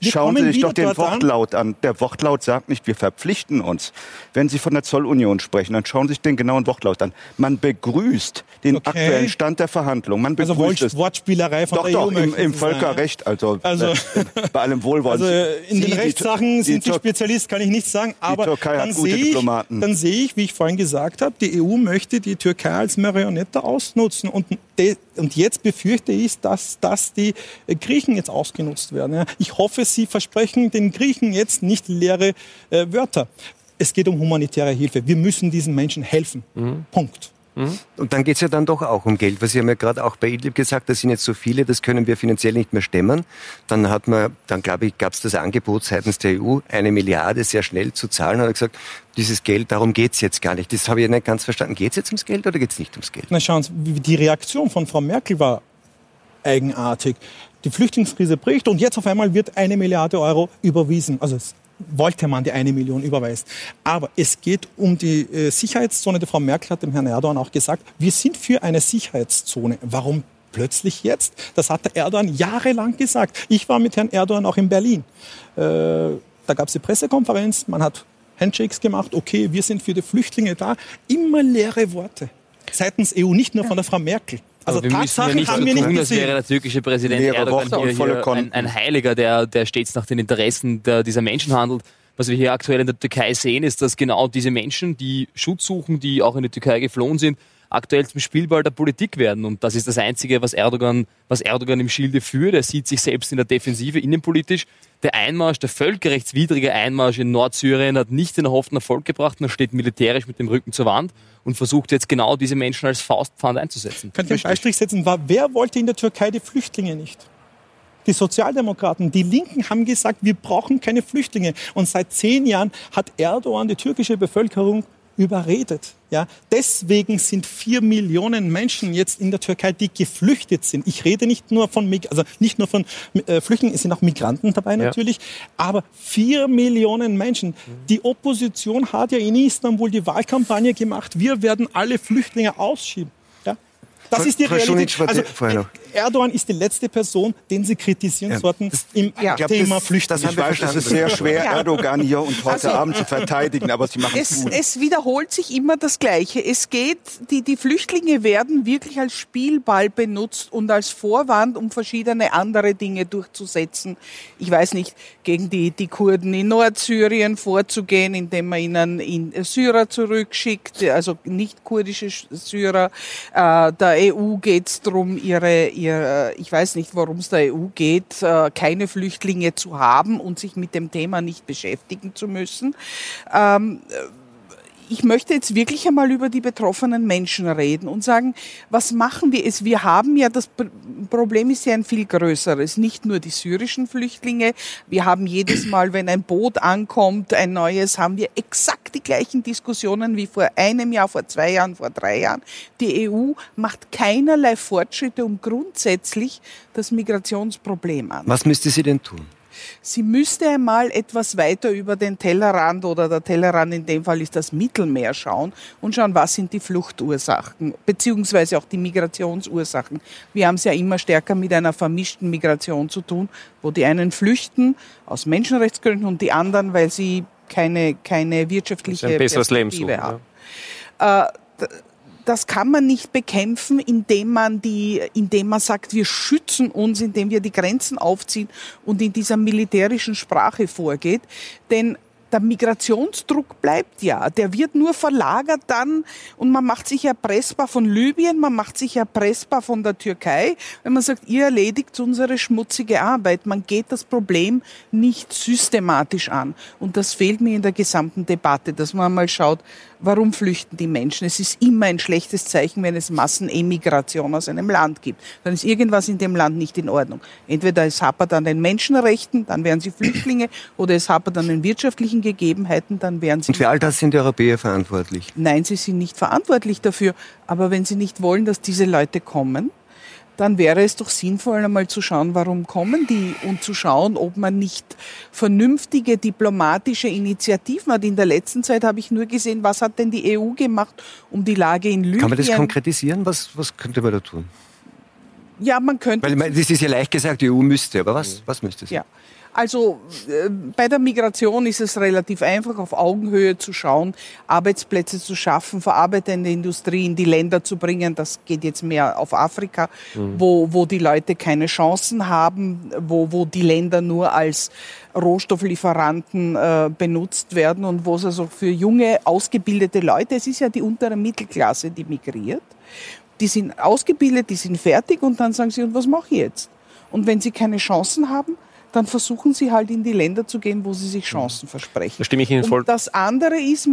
Schauen Sie sich doch den Wortlaut an. Der Wortlaut sagt nicht, wir verpflichten uns. Wenn Sie von der Zollunion sprechen, dann schauen Sie sich den genauen Wortlaut an. Man begrüßt den aktuellen Stand der Verhandlungen. Man begrüßt also Wortspielerei von der EU. Doch, im Völkerrecht. Also bei allem Wohlwollen. Also in den Rechtssachen sind Sie Spezialist, kann ich nicht sagen. Aber die Türkei hat gute Diplomaten. Dann sehe ich, wie ich vorhin gesagt habe, die EU möchte die Türkei als Marionette ausnutzen. Und jetzt befürchte ich, dass die Griechen jetzt ausgenutzt werden. Ich hoffe, Sie versprechen den Griechen jetzt nicht leere Wörter. Es geht um humanitäre Hilfe. Wir müssen diesen Menschen helfen. Mhm. Punkt. Mhm. Und dann geht es ja dann doch auch um Geld. Was Sie haben ja gerade auch bei Idlib gesagt, das sind jetzt so viele, das können wir finanziell nicht mehr stemmen. Dann hat man, dann glaube ich, gab es das Angebot seitens der EU, 1 Milliarde sehr schnell zu zahlen. Hat er gesagt, dieses Geld, darum geht es jetzt gar nicht. Das habe ich nicht ganz verstanden. Geht es jetzt ums Geld oder geht es nicht ums Geld? Na schauen Sie, die Reaktion von Frau Merkel war eigenartig. Die Flüchtlingskrise bricht und jetzt auf einmal wird 1 Milliarde Euro überwiesen. Also wollte man die 1 Million überweisen. Aber es geht um die Sicherheitszone. Die Frau Merkel hat dem Herrn Erdogan auch gesagt, wir sind für eine Sicherheitszone. Warum plötzlich jetzt? Das hat der Erdogan jahrelang gesagt. Ich war mit Herrn Erdogan auch in Berlin. Da gab es die Pressekonferenz, man hat Handshakes gemacht. Okay, wir sind für die Flüchtlinge da. Immer leere Worte. Seitens EU, nicht nur von der Frau Merkel. Also wir Tatsachen müssen ja nicht so tun, als wäre der türkische Präsident Erdogan hier ein Heiliger, der stets nach den Interessen dieser Menschen handelt. Was wir hier aktuell in der Türkei sehen, ist, dass genau diese Menschen, die Schutz suchen, die auch in die Türkei geflohen sind, aktuell zum Spielball der Politik werden. Und das ist das Einzige, was Erdogan im Schilde führt. Er sieht sich selbst in der Defensive innenpolitisch. Der Einmarsch, der völkerrechtswidrige Einmarsch in Nordsyrien hat nicht den erhofften Erfolg gebracht. Man steht militärisch mit dem Rücken zur Wand und versucht jetzt genau diese Menschen als Faustpfand einzusetzen. Könnt ihr einen Beistrich setzen? Wer wollte in der Türkei die Flüchtlinge nicht? Die Sozialdemokraten, die Linken haben gesagt, wir brauchen keine Flüchtlinge. Und seit 10 Jahren hat Erdogan die türkische Bevölkerung überredet. Ja, deswegen sind 4 Millionen Menschen jetzt in der Türkei, die geflüchtet sind. Ich rede nicht nur von Flüchtlingen, es sind auch Migranten dabei natürlich, aber 4 Millionen Menschen. Die Opposition hat ja in Istanbul die Wahlkampagne gemacht, wir werden alle Flüchtlinge ausschieben. Das ist die Realität. Also, Erdogan ist die letzte Person, den Sie kritisieren sollten im Thema Flüchtlinge. Ich weiß, es ist sehr schwer, Erdogan hier und heute Abend zu verteidigen, aber Sie machen es gut. Es wiederholt sich immer das Gleiche. Es geht, die Flüchtlinge werden wirklich als Spielball benutzt und als Vorwand, um verschiedene andere Dinge durchzusetzen. Ich weiß nicht, gegen die Kurden in Nordsyrien vorzugehen, indem man ihnen in Syrer zurückschickt, also nicht kurdische Syrer, da EU geht es darum, ich weiß nicht, worum es der EU geht, keine Flüchtlinge zu haben und sich mit dem Thema nicht beschäftigen zu müssen. Ich möchte jetzt wirklich einmal über die betroffenen Menschen reden und sagen, was machen wir? Wir haben ja, das Problem ist ja ein viel größeres, nicht nur die syrischen Flüchtlinge. Wir haben jedes Mal, wenn ein Boot ankommt, ein neues, haben wir exakt die gleichen Diskussionen wie vor einem Jahr, vor 2 Jahren, vor 3 Jahren. Die EU macht keinerlei Fortschritte, um grundsätzlich das Migrationsproblem anzugehen. Was müsste sie denn tun? Sie müsste einmal etwas weiter über den Tellerrand oder der Tellerrand in dem Fall ist das Mittelmeer schauen und schauen, was sind die Fluchtursachen, beziehungsweise auch die Migrationsursachen. Wir haben es ja immer stärker mit einer vermischten Migration zu tun, wo die einen flüchten aus Menschenrechtsgründen und die anderen, weil sie keine wirtschaftliche Perspektive haben. Ja. Das kann man nicht bekämpfen, indem man sagt, wir schützen uns, indem wir die Grenzen aufziehen und in dieser militärischen Sprache vorgeht. Denn der Migrationsdruck bleibt ja. Der wird nur verlagert dann und man macht sich erpressbar von Libyen, man macht sich erpressbar von der Türkei, wenn man sagt, ihr erledigt unsere schmutzige Arbeit. Man geht das Problem nicht systematisch an. Und das fehlt mir in der gesamten Debatte, dass man mal schaut, warum flüchten die Menschen. Es ist immer ein schlechtes Zeichen, wenn es Massenemigration aus einem Land gibt. Dann ist irgendwas in dem Land nicht in Ordnung. Entweder es hapert an den Menschenrechten, dann wären sie Flüchtlinge, oder es hapert an den wirtschaftlichen Gegebenheiten, dann wären sie... Und für all das sind die Europäer verantwortlich? Nein, sie sind nicht verantwortlich dafür. Aber wenn sie nicht wollen, dass diese Leute kommen, dann wäre es doch sinnvoll, einmal zu schauen, warum kommen die und zu schauen, ob man nicht vernünftige diplomatische Initiativen hat. In der letzten Zeit habe ich nur gesehen, was hat denn die EU gemacht, um die Lage in Libyen... Kann man das konkretisieren? Was könnte man da tun? Ja, man könnte... Weil das ist ja leicht gesagt, die EU müsste, aber was müsste sie? Ja. Also bei der Migration ist es relativ einfach, auf Augenhöhe zu schauen, Arbeitsplätze zu schaffen, verarbeitende Industrie in die Länder zu bringen. Das geht jetzt mehr auf Afrika, wo die Leute keine Chancen haben, wo die Länder nur als Rohstofflieferanten benutzt werden und wo es also für junge, ausgebildete Leute, es ist ja die untere Mittelklasse, die migriert, die sind ausgebildet, die sind fertig und dann sagen sie, und was mache ich jetzt? Und wenn sie keine Chancen haben, dann versuchen sie halt in die Länder zu gehen, wo sie sich Chancen versprechen. Da stimme ich Ihnen voll. Und das andere ist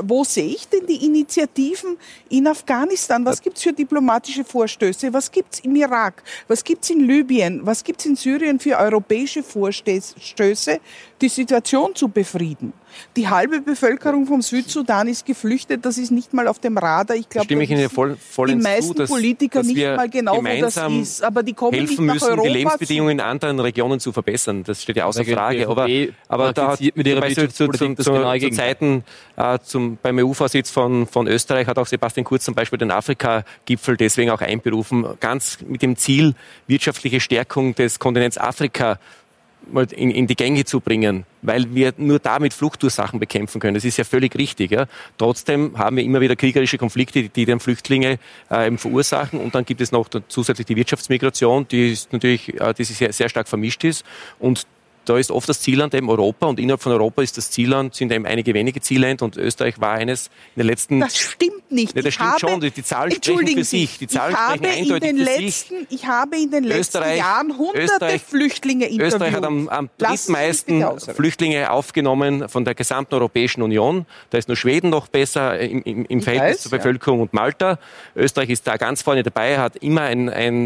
wo sehe ich denn die Initiativen in Afghanistan? Was gibt's für diplomatische Vorstöße? Was gibt's im Irak? Was gibt's in Libyen? Was gibt's in Syrien für europäische Vorstöße, die Situation zu befrieden? Die halbe Bevölkerung vom Südsudan ist geflüchtet, das ist nicht mal auf dem Radar. Ich glaube, die meisten Politiker nicht mal genau, wo das ist. Aber die kommen nicht nach Europa. Die Lebensbedingungen in anderen Regionen zu verbessern, das steht ja außer Frage. Aber da hat mit ihrer zu Zeiten beim EU-Vorsitz von Österreich hat auch Sebastian Kurz zum Beispiel den Afrika-Gipfel deswegen auch einberufen, ganz mit dem Ziel, wirtschaftliche Stärkung des Kontinents Afrika in die Gänge zu bringen, weil wir nur damit Fluchtursachen bekämpfen können. Das ist ja völlig richtig. Ja? Trotzdem haben wir immer wieder kriegerische Konflikte, die dann Flüchtlinge verursachen. Und dann gibt es noch zusätzlich die Wirtschaftsmigration, die ist natürlich, die sehr, sehr stark vermischt ist. Und da ist oft das Zielland eben Europa und innerhalb von Europa ist das Zielland, sind eben einige wenige Zielländer und Österreich war eines in den letzten... Das stimmt nicht. Ja, das stimmt schon, die Zahlen sprechen für sich. Die Zahlen sprechen eindeutig für sich. Ich habe in den letzten Jahren hunderte Flüchtlinge interviewt. Österreich hat am drittmeisten Flüchtlinge aufgenommen von der gesamten Europäischen Union. Da ist nur Schweden noch besser im Verhältnis zur Bevölkerung und Malta. Österreich ist da ganz vorne dabei, hat immer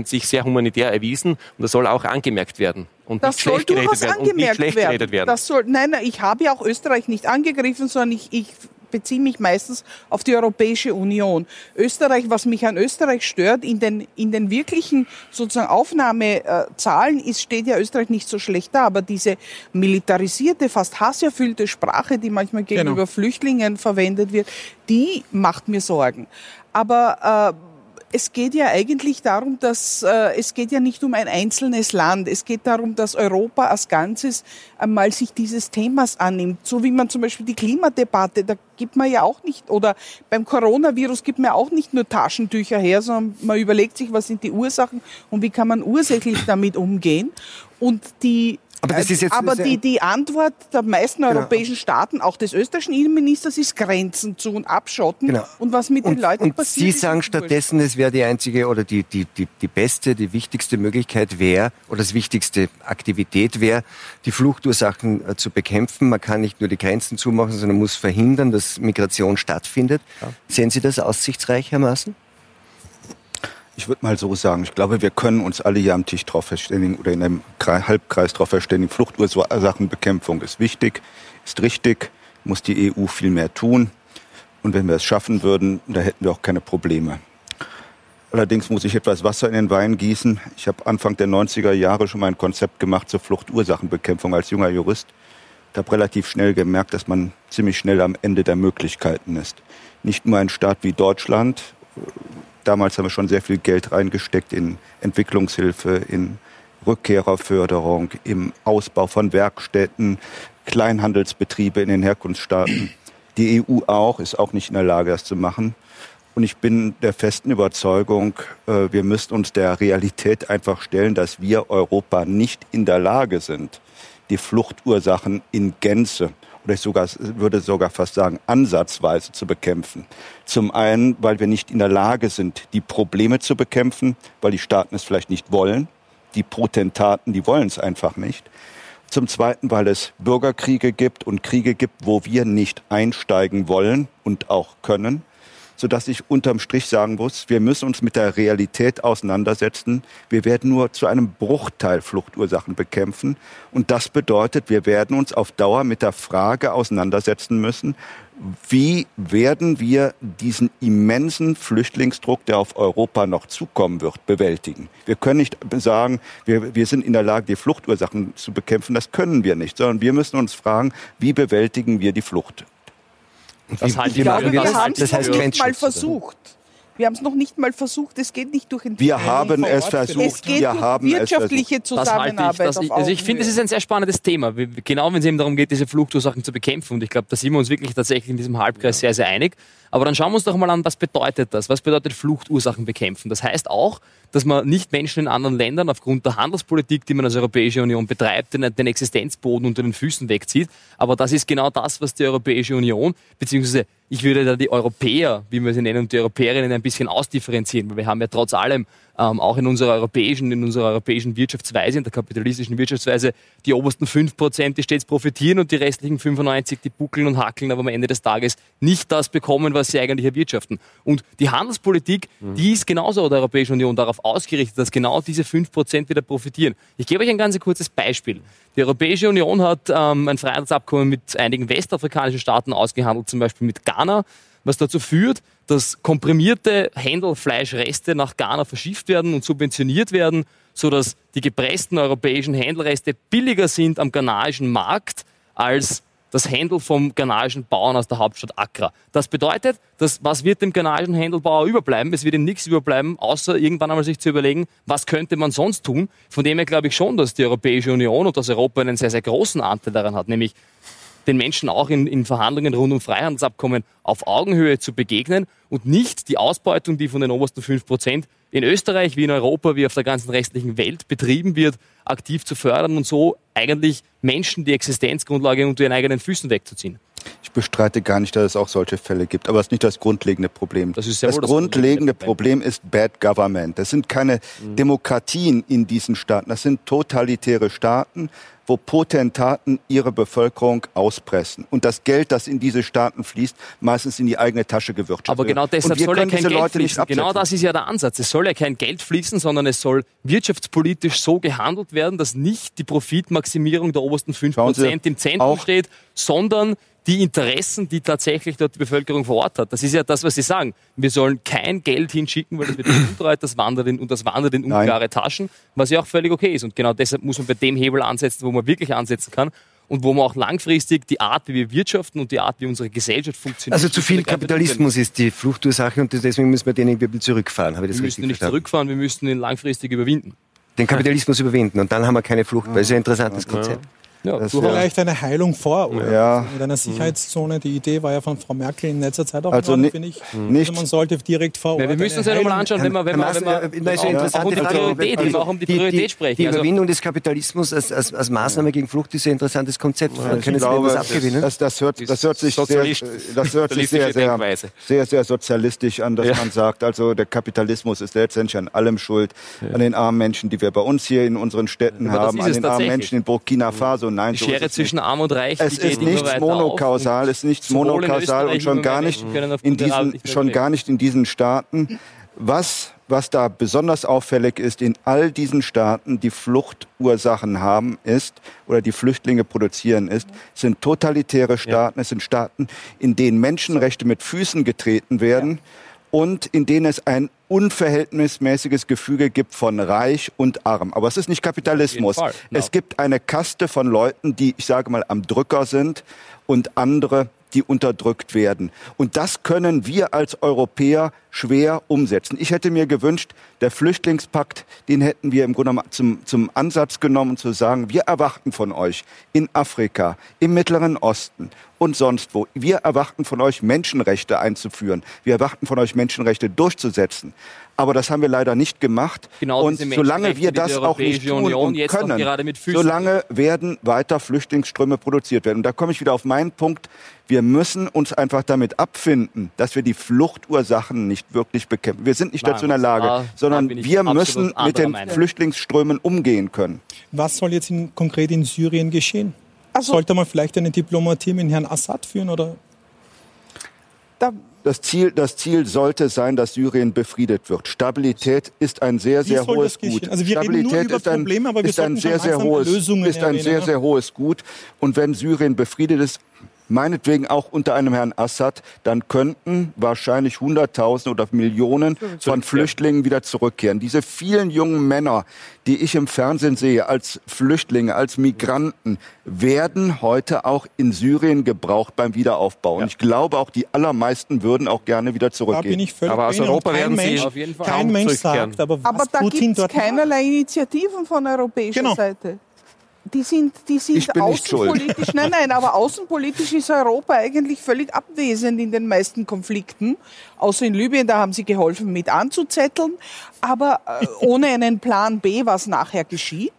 sich sehr humanitär erwiesen und das soll auch angemerkt werden. Und das soll durchaus angemerkt werden. Nein, ich habe ja auch Österreich nicht angegriffen, sondern ich beziehe mich meistens auf die Europäische Union. Österreich, was mich an Österreich stört, in den wirklichen sozusagen Aufnahmezahlen steht ja Österreich nicht so schlecht da, aber diese militarisierte, fast hasserfüllte Sprache, die manchmal gegenüber Flüchtlingen verwendet wird, die macht mir Sorgen. Aber es geht ja eigentlich darum, dass es geht ja nicht um ein einzelnes Land. Es geht darum, dass Europa als Ganzes einmal sich dieses Themas annimmt. So wie man zum Beispiel die Klimadebatte, da gibt man ja auch nicht, oder beim Coronavirus gibt man auch nicht nur Taschentücher her, sondern man überlegt sich, was sind die Ursachen und wie kann man ursächlich damit umgehen. Und die Antwort der meisten europäischen Staaten, auch des österreichischen Innenministers, ist Grenzen zu und abschotten. Und was mit den Leuten passiert. Sie sagen stattdessen, es wäre die einzige oder die beste, die wichtigste Möglichkeit wäre, oder das wichtigste Aktivität wäre, die Fluchtursachen zu bekämpfen. Man kann nicht nur die Grenzen zumachen, sondern muss verhindern, dass Migration stattfindet. Ja. Sehen Sie das aussichtsreich, Herr Maaßen? Ich würde mal so sagen, ich glaube, wir können uns alle hier am Tisch darauf verständigen oder in einem Halbkreis darauf verständigen, Fluchtursachenbekämpfung ist wichtig, ist richtig, muss die EU viel mehr tun. Und wenn wir es schaffen würden, da hätten wir auch keine Probleme. Allerdings muss ich etwas Wasser in den Wein gießen. Ich habe Anfang der 90er Jahre schon mal ein Konzept gemacht zur Fluchtursachenbekämpfung als junger Jurist. Ich habe relativ schnell gemerkt, dass man ziemlich schnell am Ende der Möglichkeiten ist. Nicht nur ein Staat wie Deutschland. Damals haben wir schon sehr viel Geld reingesteckt in Entwicklungshilfe, in Rückkehrerförderung, im Ausbau von Werkstätten, Kleinhandelsbetriebe in den Herkunftsstaaten. Die EU ist auch nicht in der Lage, das zu machen. Und ich bin der festen Überzeugung, wir müssen uns der Realität einfach stellen, dass wir Europa nicht in der Lage sind, die Fluchtursachen in Gänze oder ich würde sogar fast sagen, ansatzweise zu bekämpfen. Zum einen, weil wir nicht in der Lage sind, die Probleme zu bekämpfen, weil die Staaten es vielleicht nicht wollen. Die Potentaten, die wollen es einfach nicht. Zum zweiten, weil es Bürgerkriege gibt und Kriege gibt, wo wir nicht einsteigen wollen und auch können. sodass ich unterm Strich sagen muss, wir müssen uns mit der Realität auseinandersetzen. Wir werden nur zu einem Bruchteil Fluchtursachen bekämpfen. Und das bedeutet, wir werden uns auf Dauer mit der Frage auseinandersetzen müssen, wie werden wir diesen immensen Flüchtlingsdruck, der auf Europa noch zukommen wird, bewältigen? Wir können nicht sagen, wir sind in der Lage, die Fluchtursachen zu bekämpfen. Das können wir nicht, sondern wir müssen uns fragen, wie bewältigen wir die Flucht? Das heißt, wir haben es noch nicht mal versucht. Wir haben es noch nicht mal versucht. Es geht nicht durch Entwicklung. Wir haben es versucht. Es geht durch wirtschaftliche Zusammenarbeit. Also ich finde, es ist ein sehr spannendes Thema. Genau, wenn es eben darum geht, diese Fluchtursachen zu bekämpfen. Und ich glaube, da sind wir uns wirklich tatsächlich in diesem Halbkreis sehr, sehr einig. Aber dann schauen wir uns doch mal an, was bedeutet das? Was bedeutet Fluchtursachen bekämpfen? Das heißt auch, dass man nicht Menschen in anderen Ländern aufgrund der Handelspolitik, die man als Europäische Union betreibt, den Existenzboden unter den Füßen wegzieht. Aber das ist genau das, was die Europäische Union, beziehungsweise ich würde da die Europäer, wie wir sie nennen, und die Europäerinnen ein bisschen ausdifferenzieren, weil wir haben ja trotz allem auch in unserer europäischen Wirtschaftsweise, in der kapitalistischen Wirtschaftsweise, die obersten 5%, die stets profitieren und die restlichen 95%, die buckeln und hackeln, aber am Ende des Tages nicht das bekommen, was sie eigentlich erwirtschaften. Und die Handelspolitik, die ist genauso der Europäischen Union darauf ausgerichtet, dass genau diese 5% wieder profitieren. Ich gebe euch ein ganz kurzes Beispiel. Die Europäische Union hat ein Freihandelsabkommen mit einigen westafrikanischen Staaten ausgehandelt, zum Beispiel mit Ghana, was dazu führt, dass komprimierte Händelfleischreste nach Ghana verschifft werden und subventioniert werden, sodass die gepressten europäischen Händelreste billiger sind am ghanaischen Markt als das Händel vom ghanaischen Bauern aus der Hauptstadt Accra. Das bedeutet, dass was wird dem ghanaischen Händelbauer überbleiben? Es wird ihm nichts überbleiben, außer irgendwann einmal sich zu überlegen, was könnte man sonst tun? Von dem her glaube ich schon, dass die Europäische Union und dass Europa einen sehr, sehr großen Anteil daran hat, nämlich den Menschen auch in Verhandlungen rund um Freihandelsabkommen auf Augenhöhe zu begegnen und nicht die Ausbeutung, die von den obersten 5% in Österreich, wie in Europa, wie auf der ganzen restlichen Welt betrieben wird, aktiv zu fördern und so eigentlich Menschen die Existenzgrundlage unter ihren eigenen Füßen wegzuziehen. Ich bestreite gar nicht, dass es auch solche Fälle gibt, aber das ist nicht das grundlegende Problem. Das grundlegende Problem ist Bad Government. Das sind keine Demokratien in diesen Staaten, das sind totalitäre Staaten, wo Potentaten ihre Bevölkerung auspressen. Und das Geld, das in diese Staaten fließt, meistens in die eigene Tasche gewirtschaftet wird. Aber genau deshalb soll ja kein Geld fließen. Genau das ist ja der Ansatz. Es soll ja kein Geld fließen, sondern es soll wirtschaftspolitisch so gehandelt werden, dass nicht die Profitmaximierung der obersten 5% im Zentrum steht, sondern die Interessen, die tatsächlich dort die Bevölkerung vor Ort hat. Das ist ja das, was Sie sagen. Wir sollen kein Geld hinschicken, weil das wird untreu, das wandert in unklare Taschen, was ja auch völlig okay ist. Und genau deshalb muss man bei dem Hebel ansetzen, wo man wirklich ansetzen kann und wo man auch langfristig die Art, wie wir wirtschaften und die Art, wie unsere Gesellschaft funktioniert. Also zu viel Kapitalismus ist die Fluchtursache und deswegen müssen wir den irgendwie zurückfahren. Habe ich das richtig verstanden? Wir müssen nicht zurückfahren, wir müssen ihn langfristig überwinden. Den Kapitalismus überwinden und dann haben wir keine Flucht mehr. Das ist ein interessantes Konzept. Ja, das ist vielleicht eine Heilung vor, oder? Ja. Mit einer Sicherheitszone. Die Idee war ja von Frau Merkel in letzter Zeit auch finde ich. Also man sollte direkt vor Ort. Ja, wir müssen uns ja nochmal anschauen, wenn wir auch um die Priorität sprechen. Die Überwindung des Kapitalismus als Maßnahme gegen Flucht ist ein interessantes Konzept. Ja, können Sie etwas abgewinnen? Das hört sich sehr sozialistisch an, dass man sagt, also der Kapitalismus ist letztendlich an allem schuld, an den armen Menschen, die wir bei uns hier in unseren Städten haben, an den armen Menschen in Burkina Faso. Nein, die Schere zwischen Arm und Reich, es ist nichts monokausal und schon gar nicht in diesen Staaten. Was da besonders auffällig ist, in all diesen Staaten, die Fluchtursachen haben, oder die Flüchtlinge produzieren, sind totalitäre Staaten. Ja. Es sind Staaten, in denen Menschenrechte mit Füßen getreten werden und in denen es ein unverhältnismäßiges Gefüge gibt von Reich und Arm. Aber es ist nicht Kapitalismus. Genau. Es gibt eine Kaste von Leuten, die, ich sage mal, am Drücker sind und andere, die unterdrückt werden. Und das können wir als Europäer schwer umsetzen. Ich hätte mir gewünscht, der Flüchtlingspakt, den hätten wir im Grunde genommen zum Ansatz genommen, zu sagen, wir erwarten von euch in Afrika, im Mittleren Osten und sonst wo, wir erwarten von euch Menschenrechte einzuführen. Wir erwarten von euch Menschenrechte durchzusetzen. Aber das haben wir leider nicht gemacht. Genau, und solange wir das auch nicht tun und können, solange werden weiter Flüchtlingsströme produziert werden. Und da komme ich wieder auf meinen Punkt. Wir müssen uns einfach damit abfinden, dass wir die Fluchtursachen nicht wirklich bekämpfen. Wir sind nicht dazu in der Lage, sondern wir müssen mit den Flüchtlingsströmen umgehen können. Was soll jetzt konkret in Syrien geschehen? Sollte man vielleicht eine Diplomatie mit Herrn Assad führen, oder? Das Ziel sollte sein, dass Syrien befriedet wird. Stabilität ist ein sehr hohes Gut. Also wir reden nur über Probleme, aber wir sollten gemeinsam Lösungen erwähnen. Ist ein sehr hohes Gut. Und wenn Syrien befriedet ist, meinetwegen auch unter einem Herrn Assad, dann könnten wahrscheinlich Hunderttausende oder Millionen von Flüchtlingen wieder zurückkehren. Diese vielen jungen Männer, die ich im Fernsehen sehe, als Flüchtlinge, als Migranten, werden heute auch in Syrien gebraucht beim Wiederaufbau. Und ich glaube, auch die allermeisten würden auch gerne wieder zurückgehen. Aber aus Europa werden sie auf jeden Fall kaum zurückkehren. Aber da gibt es keinerlei Initiativen von europäischer Seite. Die sind außenpolitisch, aber außenpolitisch ist Europa eigentlich völlig abwesend in den meisten Konflikten. Außer in Libyen, da haben sie geholfen mit anzuzetteln, aber ohne einen Plan B, was nachher geschieht.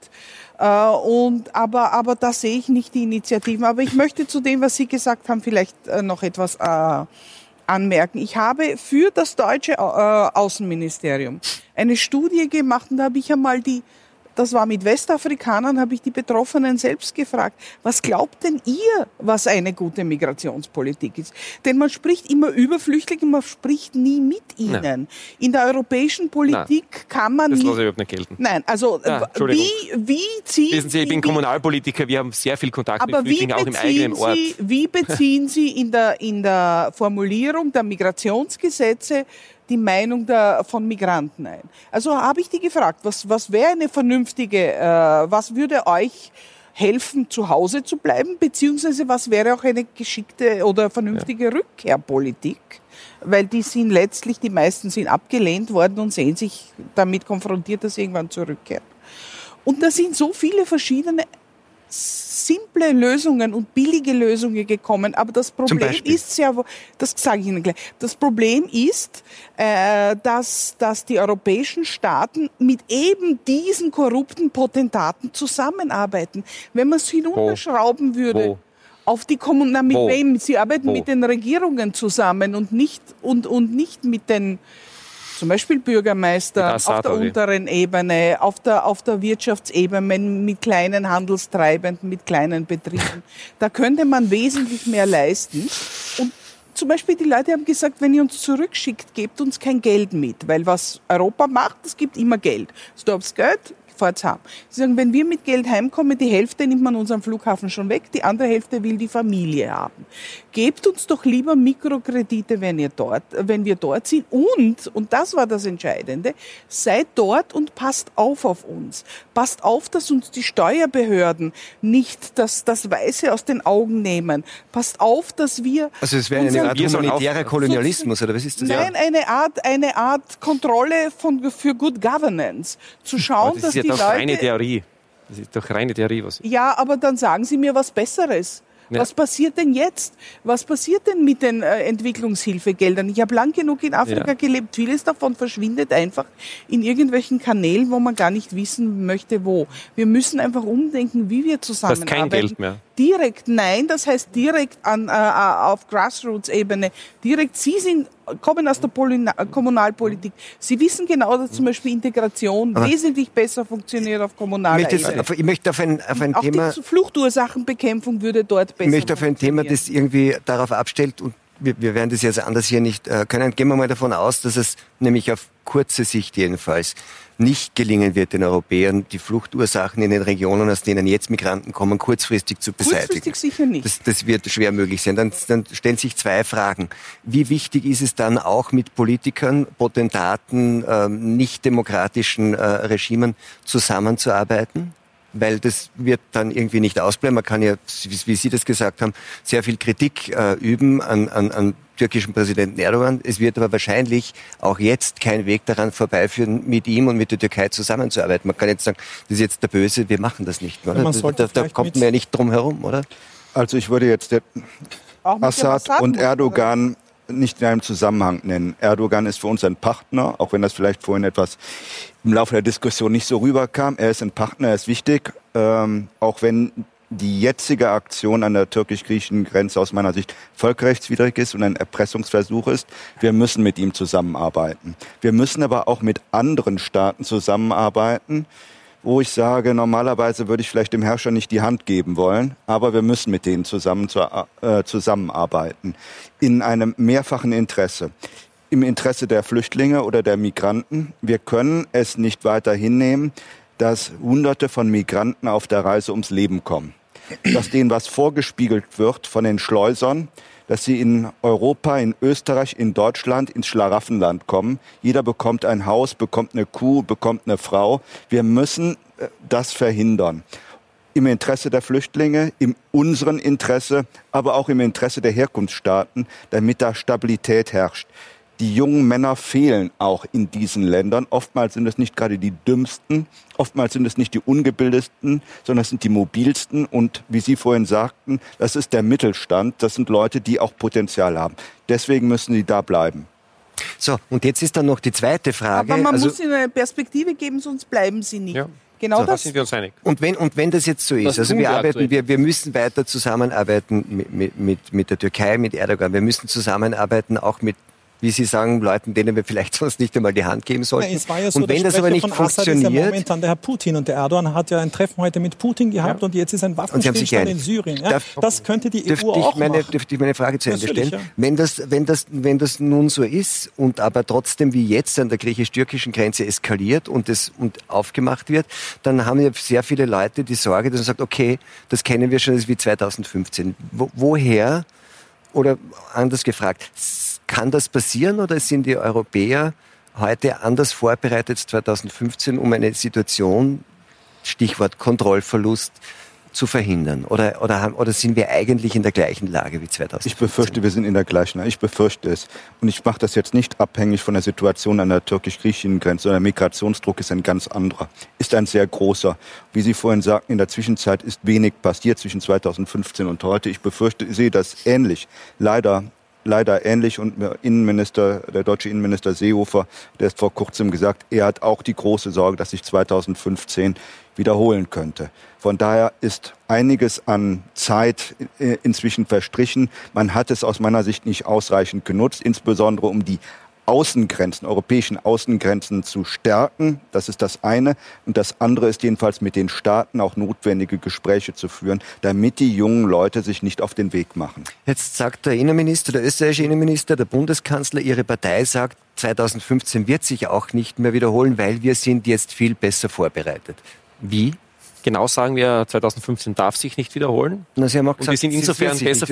Aber da sehe ich nicht die Initiativen. Aber ich möchte zu dem, was Sie gesagt haben, vielleicht noch etwas anmerken. Ich habe für das deutsche Außenministerium eine Studie gemacht und da habe ich einmal das war mit Westafrikanern, habe ich die Betroffenen selbst gefragt, was glaubt denn ihr, was eine gute Migrationspolitik ist? Denn man spricht immer über Flüchtlinge, man spricht nie mit ihnen. Nein. In der europäischen Politik kann man das nicht... Das lasse ich überhaupt nicht gelten. Nein, also wie ziehen Sie... Wissen Sie, ich bin Kommunalpolitiker, wir haben sehr viel Kontakt mit Flüchtlingen, auch im eigenen Ort. Wie beziehen Sie in der Formulierung der Migrationsgesetze die Meinung von Migranten ein? Also habe ich die gefragt, was wäre eine vernünftige, was würde euch helfen, zu Hause zu bleiben, beziehungsweise was wäre auch eine geschickte oder vernünftige Rückkehrpolitik? Weil die meisten sind abgelehnt worden und sehen sich damit konfrontiert, dass sie irgendwann zurückkehren. Und da sind so viele verschiedene simple Lösungen und billige Lösungen gekommen, aber das Problem ist das sage ich Ihnen gleich. Das Problem ist, dass die europäischen Staaten mit eben diesen korrupten Potentaten zusammenarbeiten. Wenn man es hinunterschrauben würde auf die Kommunen, mit wem sie arbeiten, mit den Regierungen zusammen und nicht mit den zum Beispiel Bürgermeister auf der unteren Ebene, auf der Wirtschaftsebene, mit kleinen Handelstreibenden, mit kleinen Betrieben. Da könnte man wesentlich mehr leisten. Und zum Beispiel die Leute haben gesagt, wenn ihr uns zurückschickt, gebt uns kein Geld mit. Weil was Europa macht, es gibt immer Geld. Also du hast Geld, fahrt's heim. Sie sagen, wenn wir mit Geld heimkommen, die Hälfte nimmt man uns am Flughafen schon weg, die andere Hälfte will die Familie haben. Gebt uns doch lieber Mikrokredite, wenn wir dort sind. Und das war das Entscheidende, seid dort und passt auf uns. Passt auf, dass uns die Steuerbehörden nicht das Weiße aus den Augen nehmen. Passt auf, dass wir... Also es wäre eine Art humanitärer Kolonialismus, oder was ist das? Nein, eine Art Kontrolle für Good Governance. Zu schauen, dass die Leute... Das ist doch reine Theorie. Ja, aber dann sagen Sie mir was Besseres. Ja. Was passiert denn jetzt? Was passiert denn mit den Entwicklungshilfegeldern? Ich habe lang genug in Afrika gelebt. Vieles davon verschwindet einfach in irgendwelchen Kanälen, wo man gar nicht wissen möchte, wo. Wir müssen einfach umdenken, wie wir zusammenarbeiten. Das ist kein Geld mehr. Das heißt direkt auf Grassroots-Ebene. Kommen aus der Kommunalpolitik. Sie wissen genau, dass zum Beispiel Integration wesentlich besser funktioniert auf kommunaler Ebene. Ich möchte auf ein Thema... Auch die Fluchtursachenbekämpfung würde dort besser Thema, das irgendwie darauf abstellt, und wir werden das jetzt anders hier nicht können. Gehen wir mal davon aus, dass es nämlich auf kurze Sicht jedenfalls nicht gelingen wird, den Europäern die Fluchtursachen in den Regionen, aus denen jetzt Migranten kommen, kurzfristig zu beseitigen. Kurzfristig sicher nicht. Das wird schwer möglich sein. Dann stellen sich zwei Fragen. Wie wichtig ist es dann auch, mit Politikern, Potentaten, nicht demokratischen Regimen zusammenzuarbeiten? Weil das wird dann irgendwie nicht ausbleiben. Man kann ja, wie Sie das gesagt haben, sehr viel Kritik üben an türkischen Präsidenten Erdogan. Es wird aber wahrscheinlich auch jetzt kein Weg daran vorbeiführen, mit ihm und mit der Türkei zusammenzuarbeiten. Man kann jetzt sagen, das ist jetzt der Böse, wir machen das nicht. Oder? Da kommt man ja nicht drum herum, oder? Also ich würde jetzt Assad und Erdogan nicht in einem Zusammenhang nennen. Erdogan ist für uns ein Partner, auch wenn das vielleicht vorhin etwas im Laufe der Diskussion nicht so rüberkam. Er ist ein Partner, er ist wichtig, auch wenn die jetzige Aktion an der türkisch-griechischen Grenze aus meiner Sicht völkerrechtswidrig ist und ein Erpressungsversuch ist. Wir müssen mit ihm zusammenarbeiten. Wir müssen aber auch mit anderen Staaten zusammenarbeiten, wo ich sage, normalerweise würde ich vielleicht dem Herrscher nicht die Hand geben wollen, aber wir müssen mit denen zusammenarbeiten. In einem mehrfachen Interesse. Im Interesse der Flüchtlinge oder der Migranten. Wir können es nicht weiter hinnehmen, dass Hunderte von Migranten auf der Reise ums Leben kommen. Dass denen was vorgespiegelt wird von den Schleusern, dass sie in Europa, in Österreich, in Deutschland ins Schlaraffenland kommen. Jeder bekommt ein Haus, bekommt eine Kuh, bekommt eine Frau. Wir müssen das verhindern. Im Interesse der Flüchtlinge, in unserem Interesse, aber auch im Interesse der Herkunftsstaaten, damit da Stabilität herrscht. Die jungen Männer fehlen auch in diesen Ländern. Oftmals sind es nicht gerade die dümmsten, oftmals sind es nicht die ungebildetsten, sondern es sind die mobilsten. Und wie Sie vorhin sagten, das ist der Mittelstand. Das sind Leute, die auch Potenzial haben. Deswegen müssen sie da bleiben. So, und jetzt ist dann noch die zweite Frage. Aber man muss ihnen eine Perspektive geben, sonst bleiben sie nicht. Ja. Genau so, das sind wir uns einig. Und wenn das jetzt so ist, das also wir müssen weiter zusammenarbeiten mit der Türkei, mit Erdogan. Wir müssen zusammenarbeiten auch mit, wie Sie sagen, Leuten, denen wir vielleicht sonst nicht einmal die Hand geben sollten. Nein, es war ja so, und wenn das aber nicht funktioniert, ist ja momentan der Herr Putin, und der Erdogan hat ja ein Treffen heute mit Putin gehabt, ja, und jetzt ist ein Waffenstillstand in Syrien. Ja, das könnte die EU auch machen. Dürfte ich meine Frage zu Ende stellen? Ja. Wenn das nun so ist und aber trotzdem wie jetzt an der griechisch-türkischen Grenze eskaliert und aufgemacht wird, dann haben ja sehr viele Leute die Sorge, dass man sagt, okay, das kennen wir schon, das ist wie 2015. Woher, oder anders gefragt, kann das passieren, oder sind die Europäer heute anders vorbereitet als 2015, um eine Situation, Stichwort Kontrollverlust, zu verhindern? Oder sind wir eigentlich in der gleichen Lage wie 2015? Ich befürchte, wir sind in der gleichen Lage. Ich befürchte es. Und ich mache das jetzt nicht abhängig von der Situation an der türkisch-griechischen Grenze, sondern der Migrationsdruck ist ein ganz anderer, ist ein sehr großer. Wie Sie vorhin sagten, in der Zwischenzeit ist wenig passiert zwischen 2015 und heute. Ich befürchte, ich sehe das ähnlich. Leider ähnlich, und der deutsche Innenminister Seehofer, der ist vor kurzem gesagt, er hat auch die große Sorge, dass sich 2015 wiederholen könnte. Von daher ist einiges an Zeit inzwischen verstrichen. Man hat es aus meiner Sicht nicht ausreichend genutzt, insbesondere um die Außengrenzen, europäischen Außengrenzen zu stärken. Das ist das eine. Und das andere ist jedenfalls, mit den Staaten auch notwendige Gespräche zu führen, damit die jungen Leute sich nicht auf den Weg machen. Jetzt sagt der österreichische Innenminister, der Bundeskanzler, Ihre Partei sagt, 2015 wird sich auch nicht mehr wiederholen, weil wir sind jetzt viel besser vorbereitet. Wie? Genau sagen wir, 2015 darf sich nicht wiederholen. Na, Sie haben auch gesagt, und wir sind insofern besser